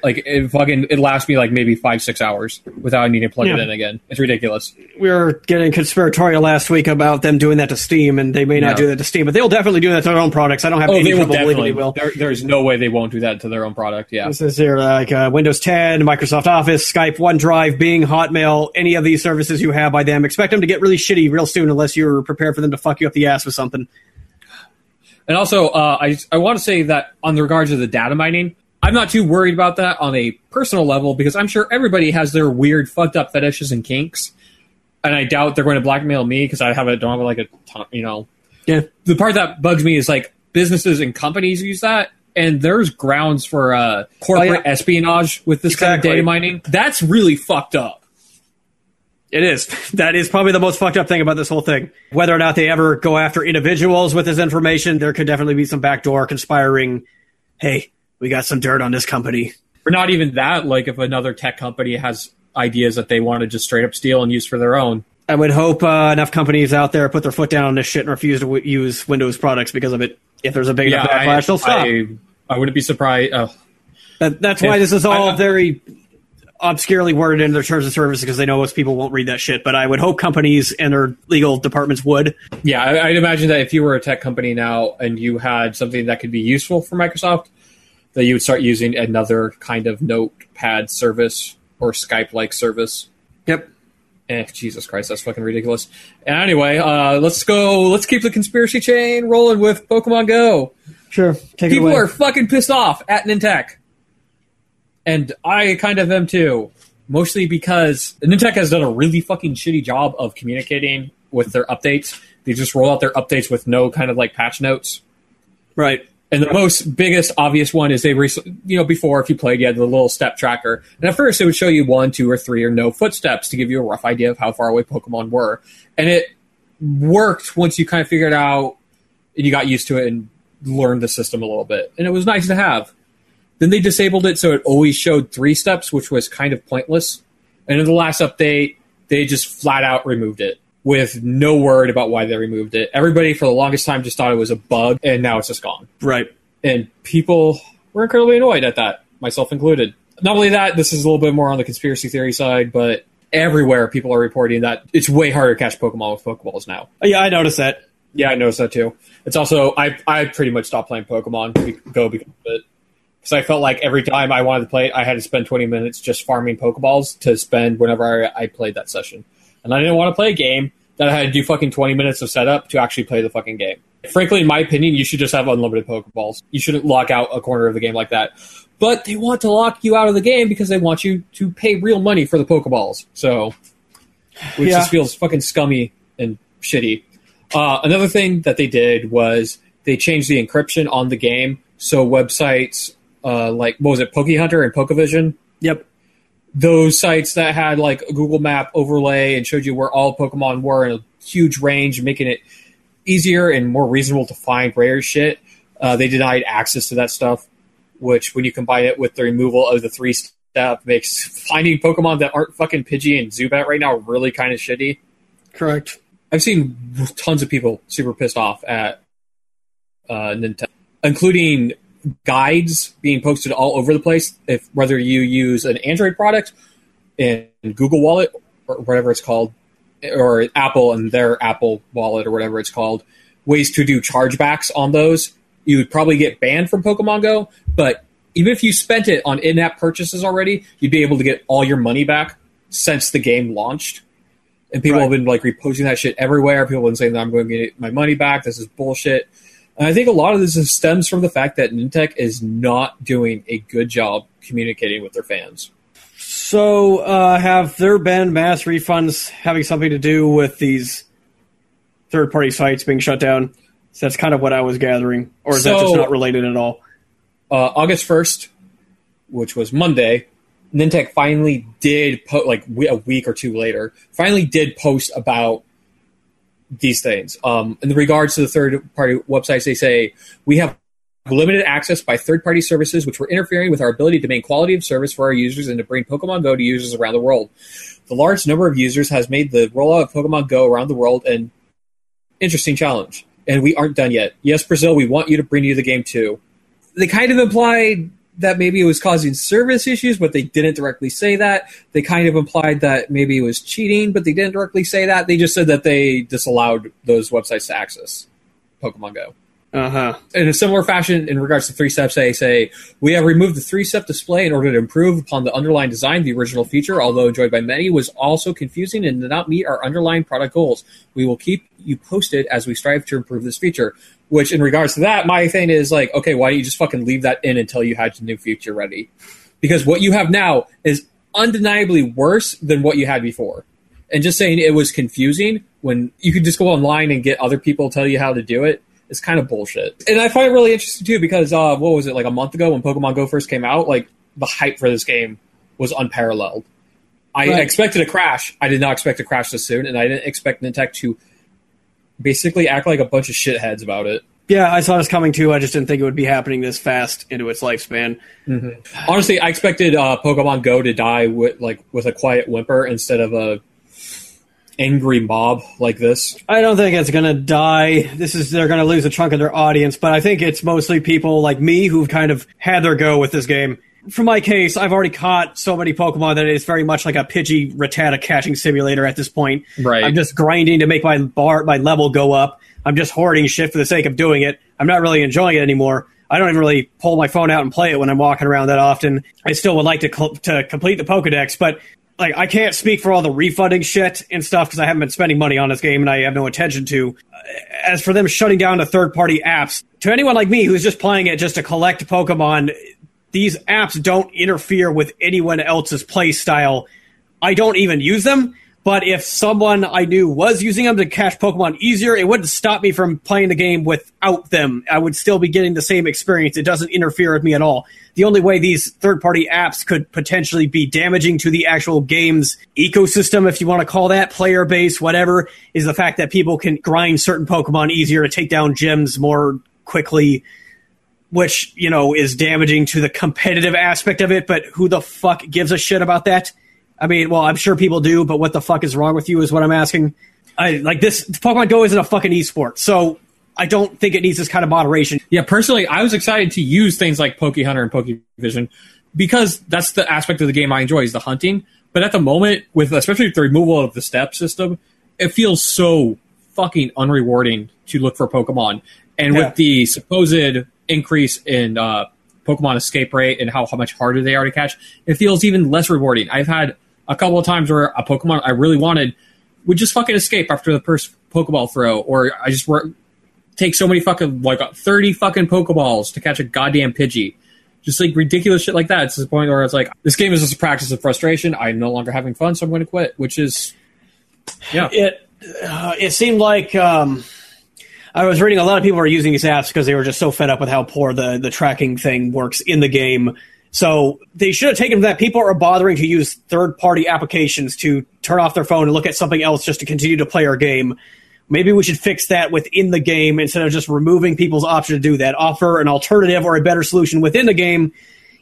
Like, it lasts me, like, maybe 5-6 hours without needing to plug it in again. It's ridiculous. We were getting conspiratorial last week about them doing that to Steam, and they may not do that to Steam, but they'll definitely do that to their own products. I don't have any trouble believing they will. There's no way they won't do that to their own product, yeah. This is their, like, Windows 10, Microsoft Office, Skype, OneDrive, Bing, Hotmail, any of these services you have by them. Expect them to get really shitty real soon unless you're prepared for them to fuck you up the ass with something. And also, I want to say that on the regards of the data mining, I'm not too worried about that on a personal level because I'm sure everybody has their weird, fucked up fetishes and kinks, and I doubt they're going to blackmail me because I don't have like a ton, you know. Yeah. The part that bugs me is like businesses and companies use that, and there's grounds for corporate espionage with this kind of data mining. That's really fucked up. It is. That is probably the most fucked up thing about this whole thing. Whether or not they ever go after individuals with this information, there could definitely be some backdoor conspiring, hey, we got some dirt on this company. Or not even that, like if another tech company has ideas that they want to just straight up steal and use for their own. I would hope enough companies out there put their foot down on this shit and refuse to use Windows products because of it. If there's a big enough backlash, they'll stop. I wouldn't be surprised. That's why this is all very obscurely worded into their terms of service because they know most people won't read that shit, but I would hope companies and their legal departments would. Yeah, I'd imagine that if you were a tech company now and you had something that could be useful for Microsoft, that you would start using another kind of notepad service or Skype-like service. Yep. Jesus Christ, that's fucking ridiculous. And anyway, let's keep the conspiracy chain rolling with Pokemon Go. Sure, take it away. People are fucking pissed off at Nintendo. And I kind of am too, mostly because Nintendo has done a really fucking shitty job of communicating with their updates. They just roll out their updates with no kind of like patch notes. Right. And the most biggest obvious one is they recently, you know, before if you played, you had the little step tracker. And at first it would show you 1, 2, or 3 or no footsteps to give you a rough idea of how far away Pokemon were. And it worked once you kind of figured out and you got used to it and learned the system a little bit. And it was nice to have. Then they disabled it so it always showed 3 steps, which was kind of pointless. And in the last update, they just flat out removed it with no word about why they removed it. Everybody for the longest time just thought it was a bug, and now it's just gone. Right. And people were incredibly annoyed at that, myself included. Not only that, this is a little bit more on the conspiracy theory side, but everywhere people are reporting that it's way harder to catch Pokemon with Pokeballs now. Yeah, I noticed that. Yeah, I noticed that too. It's also, I pretty much stopped playing Pokemon Go because of it. Because I felt like every time I wanted to play it, I had to spend 20 minutes just farming Pokeballs to spend whenever I played that session. And I didn't want to play a game that I had to do fucking 20 minutes of setup to actually play the fucking game. Frankly, in my opinion, you should just have unlimited Pokeballs. You shouldn't lock out a corner of the game like that. But they want to lock you out of the game because they want you to pay real money for the Pokeballs. So, which just feels fucking scummy and shitty. Another thing that they did was they changed the encryption on the game so websites... like, what was it, PokeHunter and PokeVision? Yep. Those sites that had, like, a Google Map overlay and showed you where all Pokemon were in a huge range, making it easier and more reasonable to find rare shit. They denied access to that stuff, which, when you combine it with the removal of the 3-step, makes finding Pokemon that aren't fucking Pidgey and Zubat right now really kind of shitty. Correct. I've seen tons of people super pissed off at Nintendo, including... guides being posted all over the place, if whether you use an Android product and Google Wallet or whatever it's called, or Apple and their Apple Wallet or whatever it's called, ways to do chargebacks on those you would probably get banned from Pokemon Go, but even if you spent it on in-app purchases already, you'd be able to get all your money back since the game launched. And people have been like reposting that shit everywhere. People have been saying that I'm going to get my money back. This is bullshit. And I think a lot of this stems from the fact that Nintendo is not doing a good job communicating with their fans. So have there been mass refunds having something to do with these third-party sites being shut down? So that's kind of what I was gathering. Or is that just not related at all? August 1st, which was Monday, Nintendo finally did, a week or two later, finally did post about these things. In regards to the third-party websites, they say, we have limited access by third-party services, which were interfering with our ability to maintain quality of service for our users and to bring Pokemon Go to users around the world. The large number of users has made the rollout of Pokemon Go around the world an interesting challenge, and we aren't done yet. Yes, Brazil, we want you to bring you the game too. They kind of implied that maybe it was causing service issues, but they didn't directly say that. They kind of implied that maybe it was cheating, but they didn't directly say that. They just said that they disallowed those websites to access Pokemon Go. Uh-huh. In a similar fashion, in regards to 3-Steps, they say, we have removed the 3-Step display in order to improve upon the underlying design. The original feature, although enjoyed by many, was also confusing and did not meet our underlying product goals. We will keep you posted as we strive to improve this feature. Which, in regards to that, my thing is like, okay, why don't you just fucking leave that in until you had the new feature ready? Because what you have now is undeniably worse than what you had before. And just saying it was confusing when you could just go online and get other people to tell you how to do it, it's kind of bullshit. And I find it really interesting, too, because, what was it, like a month ago when Pokemon Go first came out? Like, the hype for this game was unparalleled. I expected a crash. I did not expect a crash this soon, and I didn't expect Nintendo to basically act like a bunch of shitheads about it. Yeah, I saw this coming, too. I just didn't think it would be happening this fast into its lifespan. Mm-hmm. Honestly, I expected Pokemon Go to die with a quiet whimper instead of a angry mob like this. I don't think it's gonna die. They're gonna lose a chunk of their audience, but I think it's mostly people like me who've kind of had their go with this game. For my case, I've already caught so many Pokemon that it's very much like a Pidgey Rattata catching simulator at this point. Right. I'm just grinding to make my level go up. I'm just hoarding shit for the sake of doing it. I'm not really enjoying it anymore. I don't even really pull my phone out and play it when I'm walking around that often. I still would like to complete the Pokedex, but like, I can't speak for all the refunding shit and stuff because I haven't been spending money on this game and I have no intention to. As for them shutting down the third-party apps, to anyone like me who's just playing it just to collect Pokemon, these apps don't interfere with anyone else's play style. I don't even use them, but if someone I knew was using them to catch Pokemon easier, it wouldn't stop me from playing the game without them. I would still be getting the same experience. It doesn't interfere with me at all. The only way these third-party apps could potentially be damaging to the actual game's ecosystem, if you want to call that, player base, whatever, is the fact that people can grind certain Pokemon easier to take down gyms more quickly, which, you know, is damaging to the competitive aspect of it, but who the fuck gives a shit about that? I mean, well, I'm sure people do, but what the fuck is wrong with you is what I'm asking. Pokemon Go isn't a fucking esport, so I don't think it needs this kind of moderation. Yeah, personally, I was excited to use things like Poke Hunter and Poke Vision because that's the aspect of the game I enjoy, is the hunting. But at the moment, especially with the removal of the step system, it feels so fucking unrewarding to look for Pokemon. And with the supposed increase in Pokemon escape rate and how much harder they are to catch, it feels even less rewarding. I've had a couple of times where a Pokemon I really wanted would just fucking escape after the first Pokeball throw, or I just take so many fucking, 30 fucking Pokeballs to catch a goddamn Pidgey. Just, ridiculous shit like that. It's the point where it's like, this game is just a practice of frustration. I'm no longer having fun, so I'm going to quit, which is, yeah. It seemed like, I was reading a lot of people were using these apps because they were just so fed up with how poor the tracking thing works in the game. So they should have taken that people are bothering to use third-party applications to turn off their phone and look at something else just to continue to play our game. Maybe we should fix that within the game instead of just removing people's option to do that. Offer an alternative or a better solution within the game,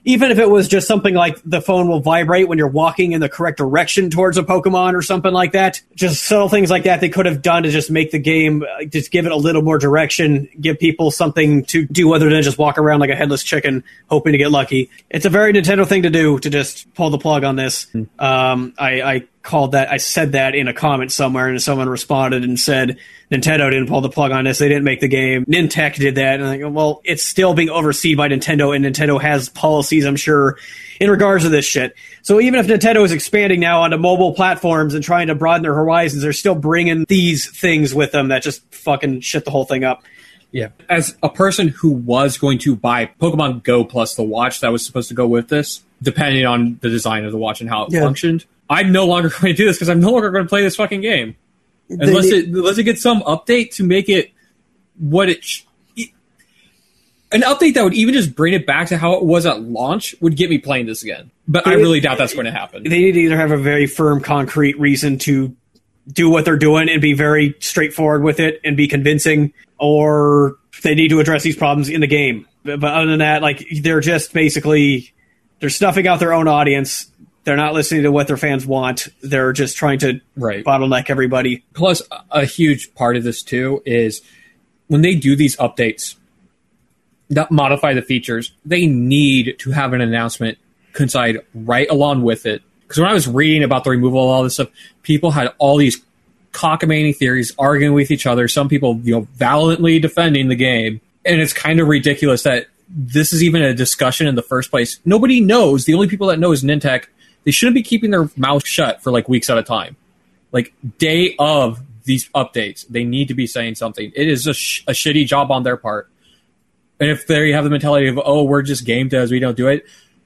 even if it was just something like the phone will vibrate when you're walking in the correct direction towards a Pokemon or something like that. Just subtle things like that they could have done to just make the game, just give it a little more direction, give people something to do other than just walk around like a headless chicken hoping to get lucky. It's a very Nintendo thing to do to just pull the plug on this. I called that, I said that in a comment somewhere, and someone responded and said, Nintendo didn't pull the plug on this, they didn't make the game, Nintendo did that, and I go, well, it's still being overseen by Nintendo, and Nintendo has policies, I'm sure, in regards to this shit. So even if Nintendo is expanding now onto mobile platforms and trying to broaden their horizons, they're still bringing these things with them that just fucking shit the whole thing up. Yeah. As a person who was going to buy Pokemon Go plus the watch that was supposed to go with this, depending on the design of the watch and how it functioned, I'm no longer going to do this because I'm no longer going to play this fucking game. Unless it gets some update to make it what it... An update that would even just bring it back to how it was at launch would get me playing this again. But I really doubt that's going to happen. They need to either have a very firm, concrete reason to do what they're doing and be very straightforward with it and be convincing, or they need to address these problems in the game. But other than that, like, they're just basically, they're snuffing out their own audience. They're not listening to what their fans want. They're just trying to bottleneck everybody. Plus, a huge part of this, too, is when they do these updates that modify the features, they need to have an announcement coincide right along with it. Because when I was reading about the removal of all this stuff, people had all these cockamamie theories, arguing with each other. Some people, you know, valiantly defending the game. And it's kind of ridiculous that this is even a discussion in the first place. Nobody knows. The only people that know is Nintendo. They shouldn't be keeping their mouth shut for like weeks at a time. Like, day of these updates, they need to be saying something. It is a shitty job on their part. And if they have the mentality of, oh, we're just game devs, we don't do it,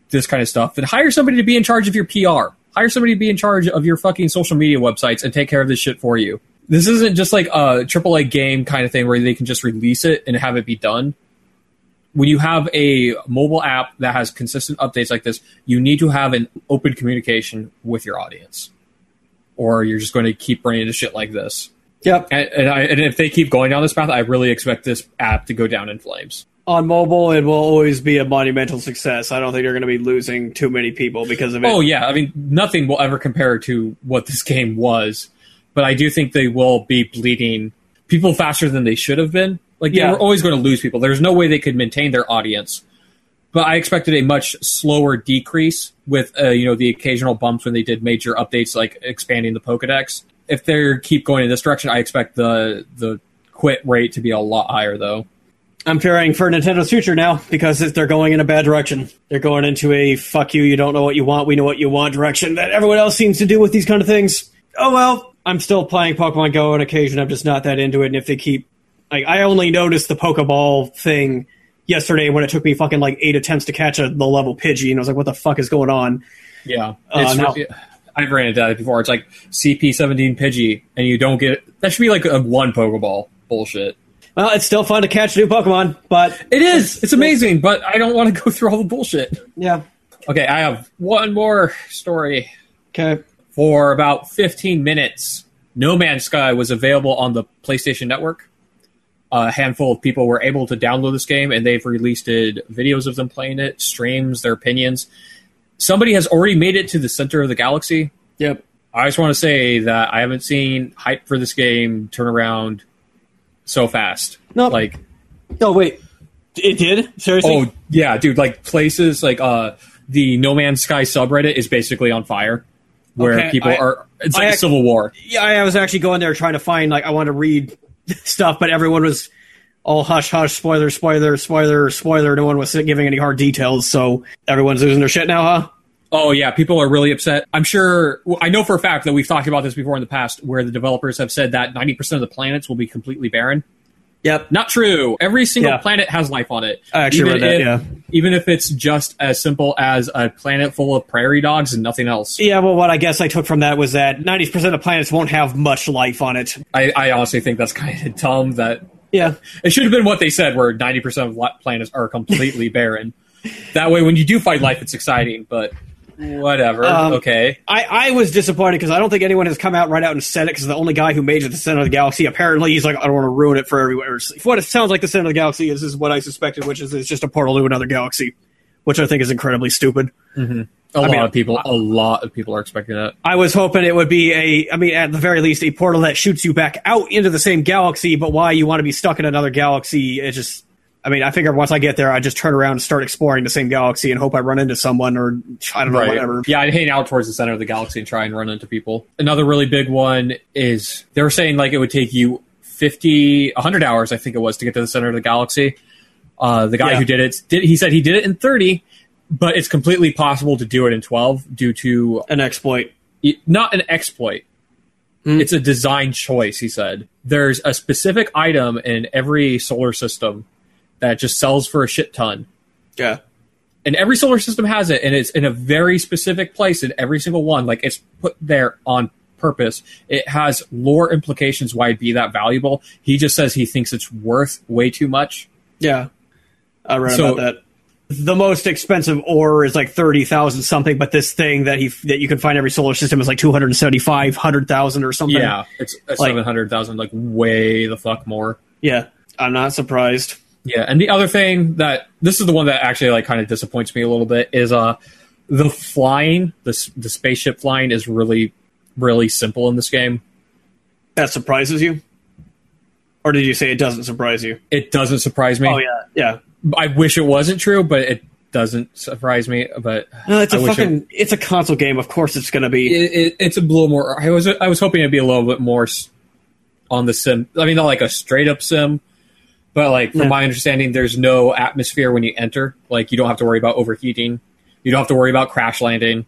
this kind of stuff, then hire somebody to be in charge of your PR. Hire somebody to be in charge of your fucking social media websites and take care of this shit for you. This isn't just like a AAA game kind of thing where they can just release it and have it be done. When you have a mobile app that has consistent updates like this, you need to have an open communication with your audience, or you're just going to keep running into shit like this. Yep. And if they keep going down this path, I really expect this app to go down in flames. On mobile, it will always be a monumental success. I don't think you're going to be losing too many people because of it. Oh, yeah. I mean, nothing will ever compare to what this game was. But I do think they will be bleeding people faster than they should have been. Like, they were always going to lose people. There's no way they could maintain their audience. But I expected a much slower decrease with, the occasional bumps when they did major updates like expanding the Pokedex. If they keep going in this direction, I expect the quit rate to be a lot higher, though. I'm fearing for Nintendo's future now because they're going in a bad direction. They're going into a fuck you don't know what you want, we know what you want direction that everyone else seems to do with these kind of things. Oh, well, I'm still playing Pokemon Go on occasion. I'm just not that into it. And if they keep... Like, I only noticed the Pokeball thing yesterday when it took me fucking like 8 attempts to catch a low-level Pidgey. And I was like, what the fuck is going on? Yeah. I've ran into that before. It's like CP17 Pidgey and you don't get... That should be like a one Pokeball bullshit. Well, it's still fun to catch new Pokemon, but... It is! It's amazing, but I don't want to go through all the bullshit. Yeah. Okay, I have one more story. Okay. For about 15 minutes, No Man's Sky was available on the PlayStation Network. A handful of people were able to download this game, and they've released videos of them playing it, streams, their opinions. Somebody has already made it to the center of the galaxy. Yep. I just want to say that I haven't seen hype for this game turn around so fast. No, like, no, wait, it did? Seriously? Oh yeah, dude, like places like the No Man's Sky subreddit is basically on fire, where people are. It's like a civil war. Yeah, I was actually going there trying to find, like, I want to read stuff, but everyone was all hush hush, spoiler, spoiler, spoiler, spoiler. No one was giving any hard details, so everyone's losing their shit now, huh? Oh yeah, people are really upset. I'm sure, I know for a fact that we've talked about this before in the past, where the developers have said that 90% of the planets will be completely barren. Yep. Not true. Every single planet has life on it. I actually read that, Even if it's just as simple as a planet full of prairie dogs and nothing else. Yeah, well, what I guess I took from that was that 90% of planets won't have much life on it. I honestly think that's kind of dumb. That it should have been what they said, where 90% of planets are completely barren. That way, when you do find life, it's exciting, but... Whatever. Okay. I was disappointed because I don't think anyone has come out right out and said it, because the only guy who made it to the center of the galaxy, apparently he's like, I don't want to ruin it for everyone. What it sounds like the center of the galaxy is what I suspected, which is it's just a portal to another galaxy, which I think is incredibly stupid. Mm-hmm. A lot of people are expecting that. I was hoping it would be at the very least, a portal that shoots you back out into the same galaxy, but why you want to be stuck in another galaxy, it just... I mean, I figure once I get there, I just turn around and start exploring the same galaxy and hope I run into someone, or I don't know, whatever. Yeah, I'd hang out towards the center of the galaxy and try and run into people. Another really big one is they were saying like it would take you 100 hours, I think it was, to get to the center of the galaxy. The guy who did it, he said he did it in 30, but it's completely possible to do it in 12 due to... an exploit. Not an exploit. It's a design choice, he said. There's a specific item in every solar system that just sells for a shit ton. Yeah. And every solar system has it, and it's in a very specific place in every single one. Like, it's put there on purpose. It has lore implications why it'd be that valuable. He just says he thinks it's worth way too much. Yeah. I read about that. The most expensive ore is like 30,000 something, but this thing that you can find every solar system is like 275,000 or something. Yeah, it's like 700,000, like way the fuck more. Yeah, I'm not surprised. Yeah, and the other thing this is the one that actually like kind of disappoints me a little bit is the flying, the spaceship flying is really, really simple in this game. That surprises you? Or did you say it doesn't surprise you? It doesn't surprise me. Oh yeah. I wish it wasn't true, but it doesn't surprise me. But no, it's a console game. Of course, it's going to be. It's a little more. I was hoping it'd be a little bit more on the sim. I mean, not like a straight up sim, but like from my understanding, there's no atmosphere when you enter. Like you don't have to worry about overheating. You don't have to worry about crash landing.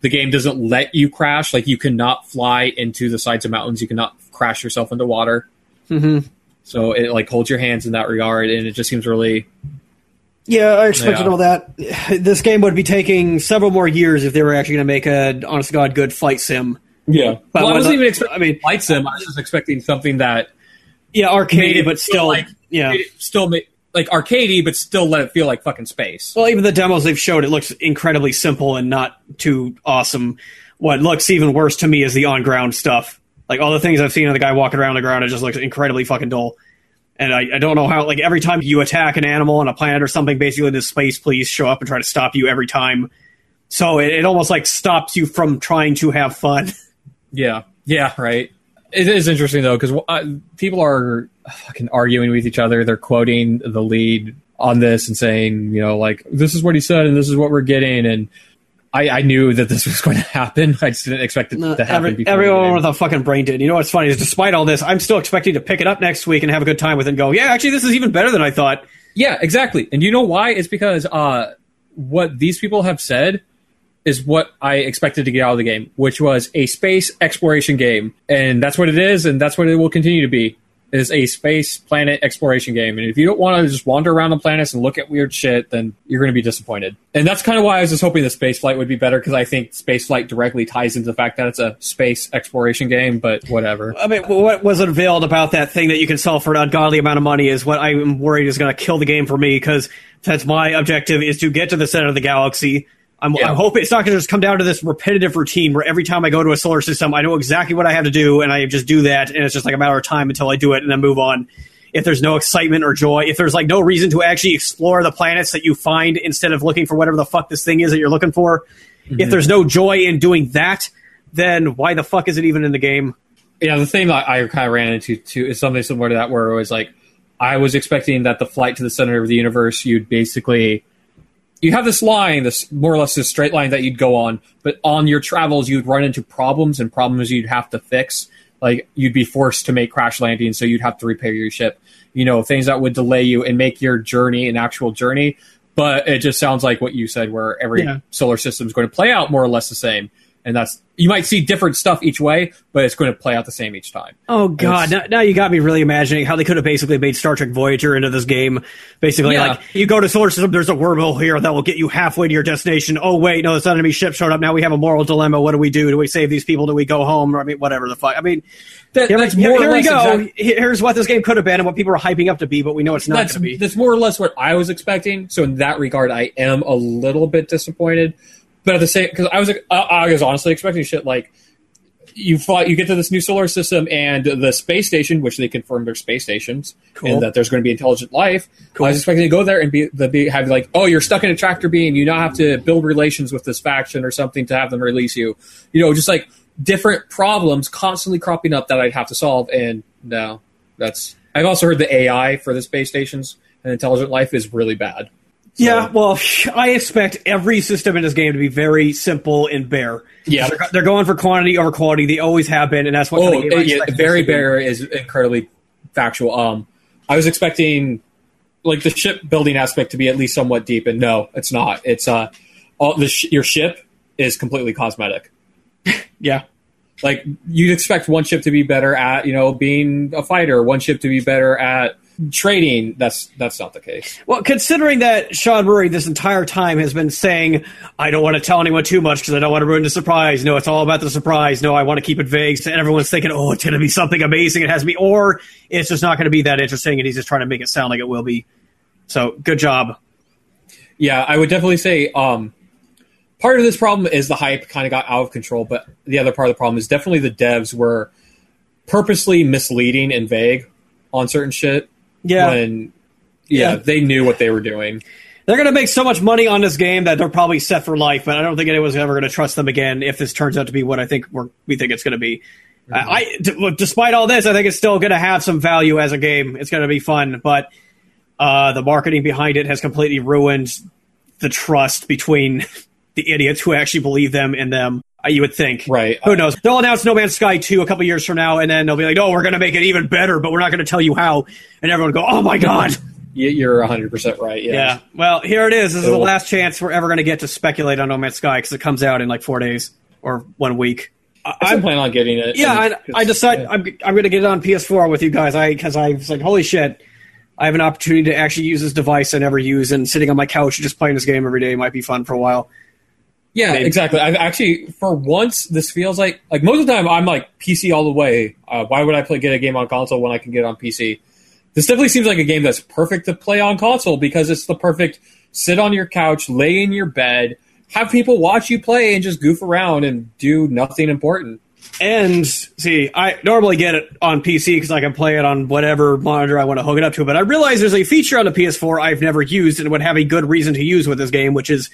The game doesn't let you crash. Like you cannot fly into the sides of mountains. You cannot crash yourself into water. Mm-hmm. So it like holds your hands in that regard, and it just seems really... Yeah, I expected all that. This game would be taking several more years if they were actually going to make an honest-to-God good flight sim. Yeah. But I wasn't even expecting flight sim. I was just expecting something that... Yeah, arcadey, but still... Like, yeah. Like arcadey, but still let it feel like fucking space. Well, even the demos they've showed, it looks incredibly simple and not too awesome. What looks even worse to me is the on-ground stuff. Like, all the things I've seen of the guy walking around the ground, it just looks incredibly fucking dull. And I don't know how, like, every time you attack an animal on a planet or something, basically the space police show up and try to stop you every time. So it almost, like, stops you from trying to have fun. Yeah. Yeah, right. It is interesting, though, because people are fucking arguing with each other. They're quoting the lead on this and saying, you know, like, this is what he said and this is what we're getting, and... I knew that this was going to happen. I just didn't expect it to happen. Everyone with a fucking brain did. You know what's funny is, despite all this, I'm still expecting to pick it up next week and have a good time with it and go, yeah, actually, this is even better than I thought. Yeah, exactly. And you know why? It's because what these people have said is what I expected to get out of the game, which was a space exploration game. And that's what it is, and that's what it will continue to be. Is a space planet exploration game. And if you don't want to just wander around the planets and look at weird shit, then you're going to be disappointed. And that's kind of why I was just hoping the spaceflight would be better, because I think spaceflight directly ties into the fact that it's a space exploration game, but whatever. I mean, what was unveiled about that thing that you can sell for an ungodly amount of money is what I'm worried is going to kill the game for me, because that's my objective, is to get to the center of the galaxy. I'm hoping it's not going to just come down to this repetitive routine where every time I go to a solar system, I know exactly what I have to do, and I just do that, and it's just like a matter of time until I do it, and then move on. If there's no excitement or joy, if there's like no reason to actually explore the planets that you find instead of looking for whatever the fuck this thing is that you're looking for, if there's no joy in doing that, then why the fuck is it even in the game? Yeah, the thing that I kind of ran into, too, is something similar to that, where it was like, I was expecting that the flight to the center of the universe, you'd basically... You have this line, this more or less this straight line that you'd go on, but on your travels, you'd run into problems and problems you'd have to fix. Like, you'd be forced to make crash landings, so you'd have to repair your ship. You know, things that would delay you and make your journey an actual journey. But it just sounds like what you said, where every solar system is going to play out more or less the same. And that's, you might see different stuff each way, but it's going to play out the same each time. Oh, God. Now you got me really imagining how they could have basically made Star Trek Voyager into this game. Basically, like, you go to solar system, there's a wormhole here that will get you halfway to your destination. Oh, wait, no, this enemy ship showed up. Now we have a moral dilemma. What do we do? Do we save these people? Do we go home? I mean, whatever the fuck. I mean, that's more here we go. Here's what this game could have been and what people are hyping up to be, but we know it's not going to be. That's more or less what I was expecting. So in that regard, I am a little bit disappointed. But at the same, because I was honestly expecting shit like you get to this new solar system and the space station, which they confirmed their space stations, and that there's going to be intelligent life. Cool. I was expecting to go there and have like, oh, you're stuck in a tractor beam. You now have to build relations with this faction or something to have them release you. You know, just like different problems constantly cropping up that I'd have to solve. And no, I've also heard the AI for the space stations and Intelligent Life is really bad. So. Yeah, well, I expect every system in this game to be very simple and bare. Yeah, they're going for quantity over quality. They always have been, and that's what. Oh, kind of yeah, very bare is incredibly factual. I was expecting like the ship building aspect to be at least somewhat deep, and no, it's not. It's your ship is completely cosmetic. Yeah. Like, you'd expect one ship to be better at, you know, being a fighter, one ship to be better at trading. That's not the case. Well, considering that Sean Murray this entire time has been saying, I don't want to tell anyone too much because I don't want to ruin the surprise. No, it's all about the surprise. No, I want to keep it vague. So everyone's thinking, oh, it's going to be something amazing. It has to be, or it's just not going to be that interesting, and he's just trying to make it sound like it will be. So, good job. Yeah, I would definitely say... part of this problem is the hype kind of got out of control, but the other part of the problem is definitely the devs were purposely misleading and vague on certain shit. Yeah. When, yeah, they knew what they were doing. They're going to make so much money on this game that they're probably set for life, but I don't think anyone's ever going to trust them again if this turns out to be what I think we think it's going to be. Mm-hmm. Despite all this, I think it's still going to have some value as a game. It's going to be fun, but the marketing behind it has completely ruined the trust between... the idiots who actually believe them in them, you would think. Right. Who knows? They'll announce No Man's Sky 2 a couple years from now, and then they'll be like, no, we're going to make it even better, but we're not going to tell you how. And everyone will go, oh, my God. You're 100% right. Yeah. Yeah. Well, here it is. This is the last chance we're ever going to get to speculate on No Man's Sky because it comes out in like 4 days or 1 week. I'm planning on getting it. Yeah, I decide I'm going to get it on PS4 with you guys because I was like, holy shit. I have an opportunity to actually use this device I never use, and sitting on my couch and just playing this game every day might be fun for a while. Yeah, maybe. Exactly. I've actually, for once, this feels like most of the time I'm like PC all the way. Why would I get a game on console when I can get it on PC? This definitely seems like a game that's perfect to play on console because it's the perfect sit on your couch, lay in your bed, have people watch you play and just goof around and do nothing important. And see, I normally get it on PC because I can play it on whatever monitor I want to hook it up to, but I realize there's a feature on the PS4 I've never used and would have a good reason to use with this game, which is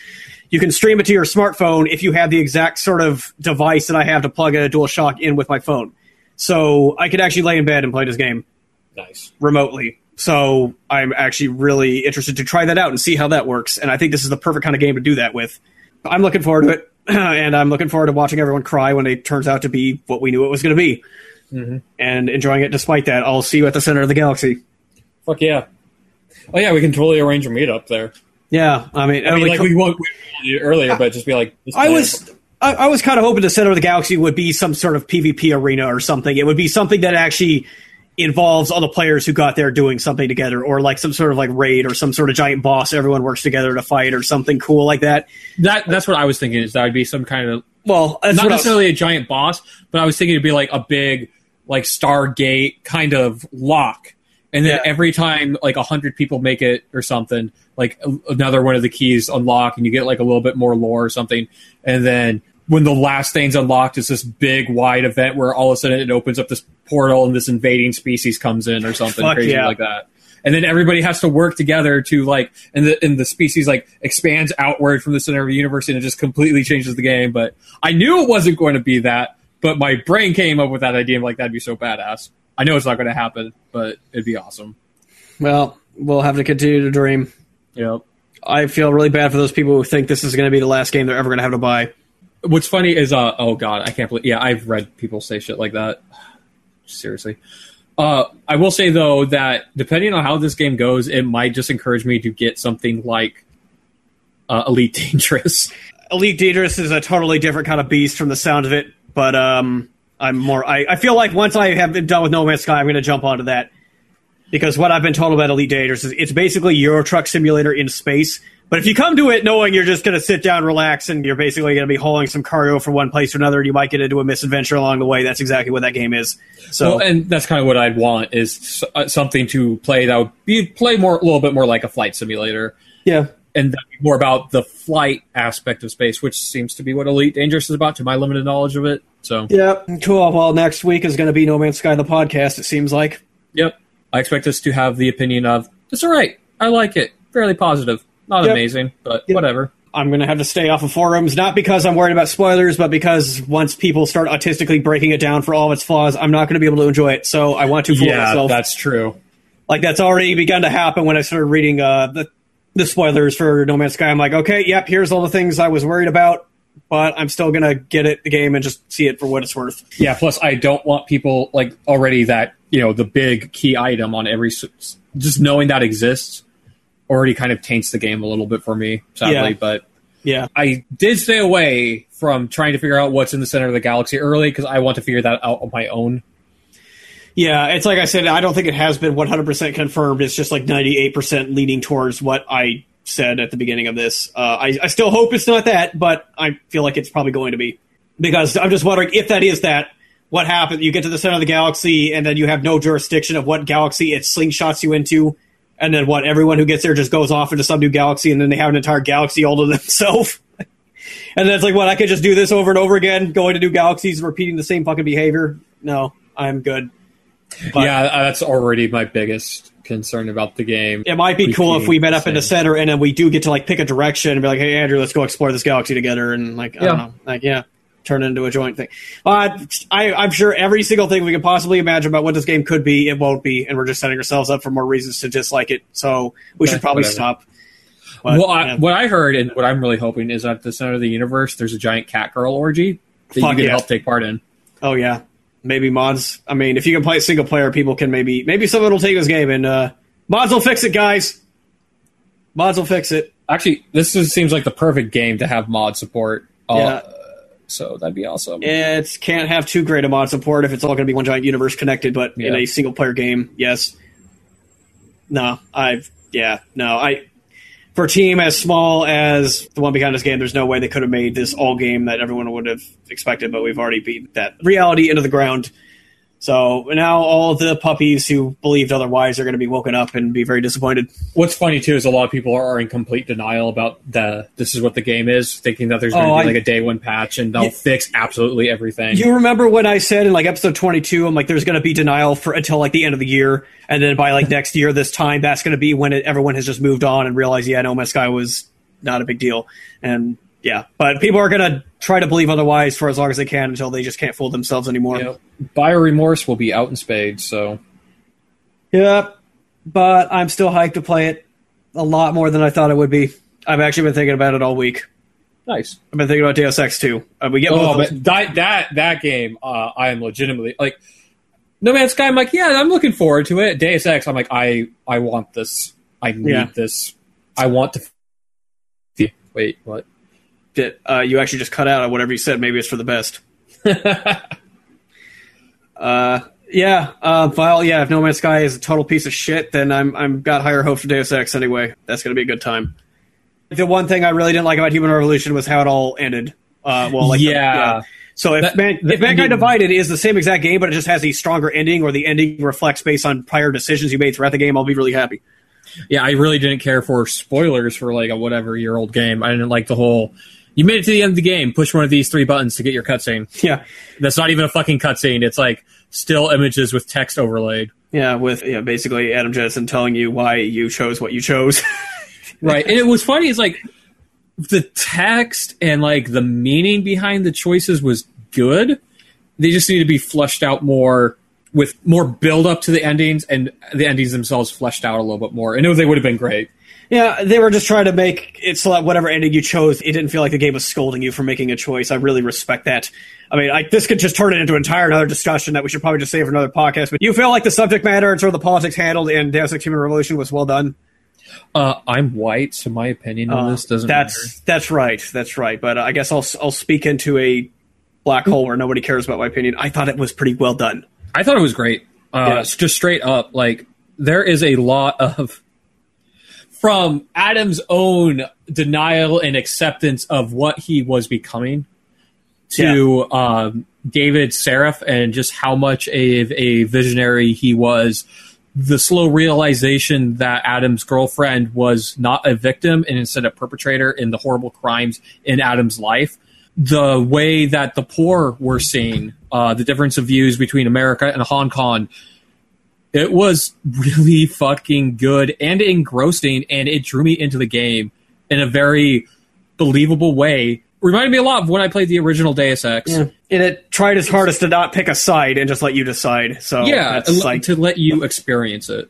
you can stream it to your smartphone if you have the exact sort of device that I have to plug a DualShock in with my phone. So I could actually lay in bed and play this game remotely. So I'm actually really interested to try that out and see how that works, and I think this is the perfect kind of game to do that with. I'm looking forward to it. And I'm looking forward to watching everyone cry when it turns out to be what we knew it was going to be. Mm-hmm. And enjoying it despite that. I'll see you at the center of the galaxy. Fuck yeah. Oh yeah, we can totally arrange a meetup there. Yeah, I mean like we won't earlier, but just be like... I was kind of hoping the center of the galaxy would be some sort of PvP arena or something. It would be something that actually involves all the players who got there doing something together, or like some sort of like raid or some sort of giant boss everyone works together to fight or something cool like that. That's what I was thinking, is that would be some kind of... Well, not necessarily a giant boss, but I was thinking it'd be like a big like Stargate kind of lock. And then every time like 100 people make it or something, like another one of the keys unlock and you get like a little bit more lore or something. And then when the last thing's unlocked, it's this big wide event where all of a sudden it opens up this portal and this invading species comes in or something like that. And then everybody has to work together to like, and the species like expands outward from the center of the universe and it just completely changes the game. But I knew it wasn't going to be that, but my brain came up with that idea. I'm like, that'd be so badass. I know it's not going to happen, but it'd be awesome. Well, we'll have to continue to dream. Yep. I feel really bad for those people who think this is going to be the last game they're ever going to have to buy. What's funny is, oh God, I can't believe... Yeah, I've read people say shit like that. Seriously. I will say, though, that depending on how this game goes, it might just encourage me to get something like Elite Dangerous. Elite Dangerous is a totally different kind of beast from the sound of it, but... I feel like once I have been done with No Man's Sky, I'm going to jump onto that, because what I've been told about Elite Dangerous is it's basically Euro Truck Simulator in space. But if you come to it knowing you're just going to sit down, relax, and you're basically going to be hauling some cargo from one place to another, and you might get into a misadventure along the way. That's exactly what that game is. So, well, and that's kind of what I'd want, is something to play that would be a little bit more like a flight simulator. Yeah, and that'd be more about the flight aspect of space, which seems to be what Elite Dangerous is about, to my limited knowledge of it. So. Yeah, cool. Well, next week is going to be No Man's Sky, the podcast, it seems like. Yep. I expect us to have the opinion of, it's all right, I like it, fairly positive, not amazing, but whatever. I'm going to have to stay off of forums, not because I'm worried about spoilers, but because once people start artistically breaking it down for all of its flaws, I'm not going to be able to enjoy it, so I want to fool myself. Yeah, that's true. Like, that's already begun to happen when I started reading the spoilers for No Man's Sky. I'm like, okay, yep, here's all the things I was worried about, but I'm still going to get it, the game, and just see it for what it's worth. Yeah, plus I don't want people, like, already that, you know, the big key item on every... Just knowing that exists already kind of taints the game a little bit for me, sadly, but... Yeah, I did stay away from trying to figure out what's in the center of the galaxy early because I want to figure that out on my own. Yeah, it's like I said, I don't think it has been 100% confirmed. It's just like 98% leaning towards what I said at the beginning of this. I still hope it's not that, but I feel like it's probably going to be. Because I'm just wondering if that is that, what happens? You get to the center of the galaxy and then you have no jurisdiction of what galaxy it slingshots you into. And then what? Everyone who gets there just goes off into some new galaxy, and then they have an entire galaxy all to themselves. And then it's like, what? I could just do this over and over again, going to new galaxies, repeating the same fucking behavior. No, I'm good. But, yeah, that's already my biggest concern about the game. It might be cool if we met up in the center, and then we do get to like pick a direction and be like, "Hey, Andrew, let's go explore this galaxy together," and like, I don't know, like, turn it into a joint thing. But I'm sure every single thing we can possibly imagine about what this game could be, it won't be, and we're just setting ourselves up for more reasons to dislike it, so we should probably stop. But, well, what I heard, and what I'm really hoping, is at the center of the universe, there's a giant catgirl orgy that you can help take part in. Oh, yeah. Maybe mods. I mean, if you can play single player, people can maybe someone will take this game, and mods will fix it, guys! Mods will fix it. Actually, this seems like the perfect game to have mod support. So that'd be awesome. It can't have too great a mod support if it's all going to be one giant universe connected, but in a single-player game, yes. For a team as small as the one behind this game, there's no way they could have made this all game that everyone would have expected, but we've already beat that reality into the ground. So now all the puppies who believed otherwise are going to be woken up and be very disappointed. What's funny, too, is a lot of people are in complete denial about this is what the game is, thinking that there's going to be like a day one patch and they'll fix absolutely everything. You remember when I said in like episode 22, I'm like, there's going to be denial until like the end of the year. And then by like next year, this time, that's going to be when everyone has just moved on and realized, No Man's Sky was not a big deal. And but people are going to try to believe otherwise for as long as they can until they just can't fool themselves anymore. Yep. Buyer remorse will be out in spades, so... Yep, but I'm still hyped to play it a lot more than I thought it would be. I've actually been thinking about it all week. Nice. I've been thinking about Deus Ex 2. We get both of that game, I am legitimately... Like, No Man's Sky, I'm like, I'm looking forward to it. Deus Ex, I'm like, I want this. I need this. I want to... Wait, what? You actually just cut out on whatever you said. Maybe it's for the best. If No Man's Sky is a total piece of shit, then I'm got higher hope for Deus Ex anyway. That's going to be a good time. The one thing I really didn't like about Human Revolution was how it all ended. So if Mankind Divided is the same exact game, but it just has a stronger ending, or the ending reflects based on prior decisions you made throughout the game, I'll be really happy. Yeah, I really didn't care for spoilers for like a whatever-year-old game. I didn't like the whole... You made it to the end of the game. Push one of these three buttons to get your cutscene. Yeah. That's not even a fucking cutscene. It's like still images with text overlaid. Yeah, with basically Adam Jensen telling you why you chose what you chose. Right. And it was funny. It's like the text and like the meaning behind the choices was good. They just need to be fleshed out more with more build up to the endings, and the endings themselves fleshed out a little bit more. I know they would have been great. Yeah, they were just trying to make it so that whatever ending you chose, it didn't feel like the game was scolding you for making a choice. I really respect that. I mean, this could just turn it into an entire another discussion that we should probably just save for another podcast. But you feel like the subject matter and sort of the politics handled in Deus Ex Human Revolution was well done? I'm white, so my opinion on this doesn't matter. That's right. That's right. But I guess I'll speak into a black hole where nobody cares about my opinion. I thought it was pretty well done. I thought it was great. Just straight up, like, there is a lot of... From Adam's own denial and acceptance of what he was becoming to David Seraph and just how much of a visionary he was, the slow realization that Adam's girlfriend was not a victim and instead a perpetrator in the horrible crimes in Adam's life, the way that the poor were seen, the difference of views between America and Hong Kong. It was really fucking good and engrossing, and it drew me into the game in a very believable way. Reminded me a lot of when I played the original Deus Ex. Yeah. And it tried its hardest to not pick a side and just let you decide. So to let you experience it.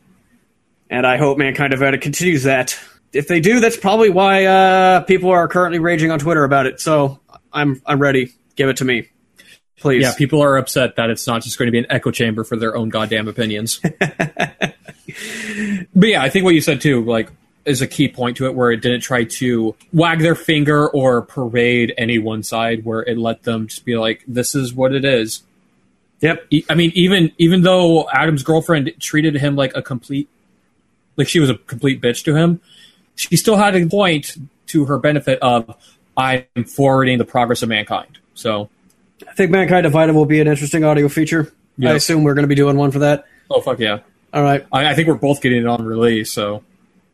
And I hope Mankind Divided continues that. If they do, that's probably why people are currently raging on Twitter about it. So I'm ready. Give it to me, please. Yeah, people are upset that it's not just going to be an echo chamber for their own goddamn opinions. But yeah, I think what you said too, like, is a key point to it, where it didn't try to wag their finger or parade any one side, where it let them just be like, this is what it is. Yep. I mean, even though Adam's girlfriend treated him like a complete, like she was a complete bitch to him, she still had a point to her benefit of, I'm forwarding the progress of mankind. So I think Mankind Divided will be an interesting audio feature. Yes. I assume we're going to be doing one for that. Oh, fuck yeah. All right. I think we're both getting it on release, so.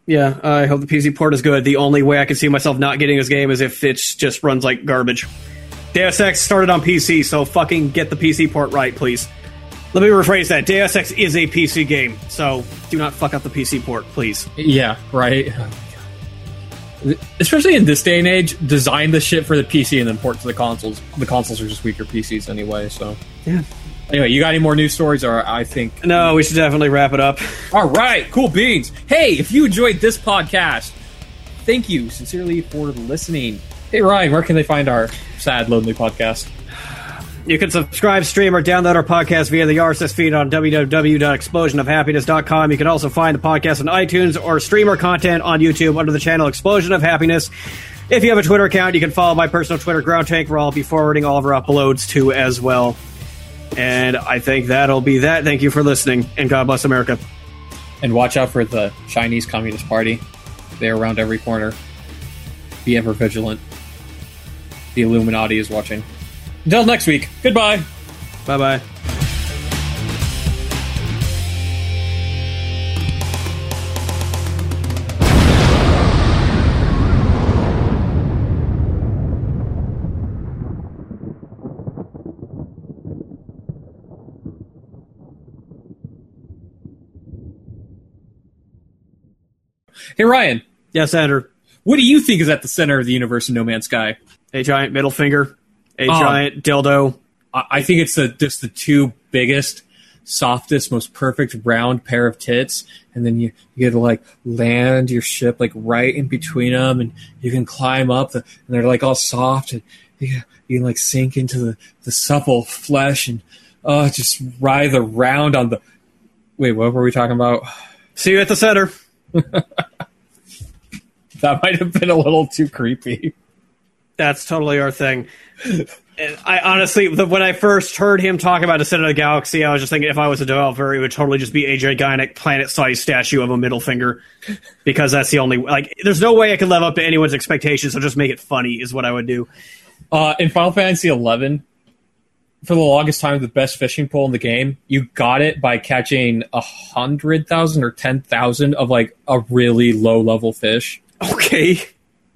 Yeah, I hope the PC port is good. The only way I can see myself not getting this game is if it just runs like garbage. Deus Ex started on PC, so fucking get the PC port right, please. Let me rephrase that. Deus Ex is a PC game, so do not fuck up the PC port, please. Yeah, right. Especially in this day and age, design the shit for the PC and then port to the consoles. The consoles are just weaker PCs anyway, so. Yeah. Anyway, you got any more news stories, or I think... No, we should definitely wrap it up. All right, cool beans. Hey, if you enjoyed this podcast, thank you sincerely for listening. Hey, Ryan, where can they find our sad, lonely podcast? You can subscribe, stream, or download our podcast via the RSS feed on www.explosionofhappiness.com. You can also find the podcast on iTunes or stream our content on YouTube under the channel Explosion of Happiness. If you have a Twitter account, you can follow my personal Twitter, Ground Tank, where I'll be forwarding all of our uploads to as well. And I think that'll be that. Thank you for listening, and God bless America. And watch out for the Chinese Communist Party. They're around every corner. Be ever vigilant. The Illuminati is watching. Until next week, goodbye. Bye-bye. Hey, Ryan. Yes, Andrew. What do you think is at the center of the universe in No Man's Sky? A giant middle finger. A giant dildo. I think it's just the two biggest, softest, most perfect round pair of tits. And then you get to like land your ship like right in between them, and you can climb up and they're like all soft, and you can like sink into the supple flesh and just writhe around on the... Wait, what were we talking about? See you at the center. That might have been a little too creepy. That's totally our thing. And I honestly, when I first heard him talk about Descent of the Galaxy, I was just thinking if I was a developer, it would totally just be a gigantic planet-sized statue of a middle finger, because that's the only... Like, there's no way I could live up to anyone's expectations, so just make it funny is what I would do. In Final Fantasy XI, for the longest time, the best fishing pole in the game, you got it by catching 100,000 or 10,000 of, like, a really low-level fish. Okay.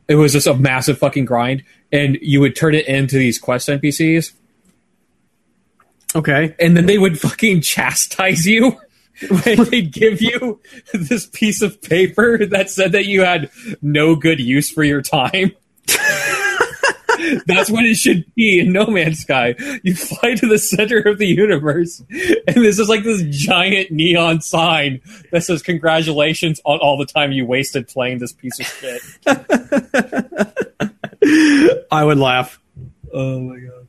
It was just a massive fucking grind, and you would turn it into these quest NPCs. Okay. And then they would fucking chastise you when they'd give you this piece of paper that said that you had no good use for your time. That's what it should be in No Man's Sky. You fly to the center of the universe, and this is like this giant neon sign that says, congratulations on all the time you wasted playing this piece of shit. I would laugh. Oh, my God.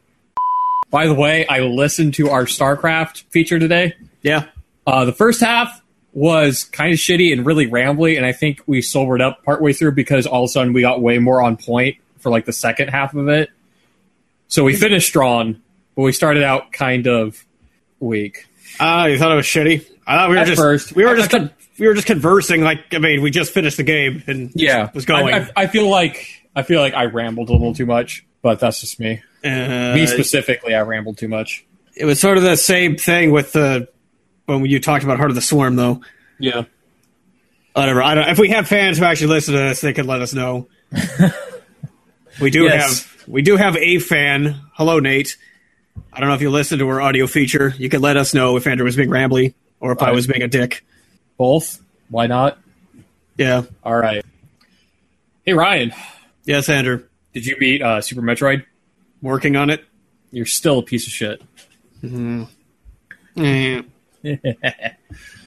By the way, I listened to our StarCraft feature today. Yeah. The first half was kind of shitty and really rambly, and I think we sobered up partway through because all of a sudden we got way more on point for like the second half of it. So we finished strong, but we started out kind of weak. You thought it was shitty? I thought we were just conversing. Like, I mean, we just finished the game and yeah, was going. I feel like I rambled a little too much, but that's just me. Me specifically, I rambled too much. It was sort of the same thing with when you talked about Heart of the Swarm, though. Yeah. Whatever. I don't. If we have fans who actually listen to this, they could let us know. We do have a fan. Hello, Nate. I don't know if you listened to our audio feature. You can let us know if Andrew was being rambly or if I was being a dick. Both? Why not? Yeah. All right. Hey, Ryan. Yes, Andrew. Did you beat Super Metroid? Working on it. You're still a piece of shit. Mm-hmm.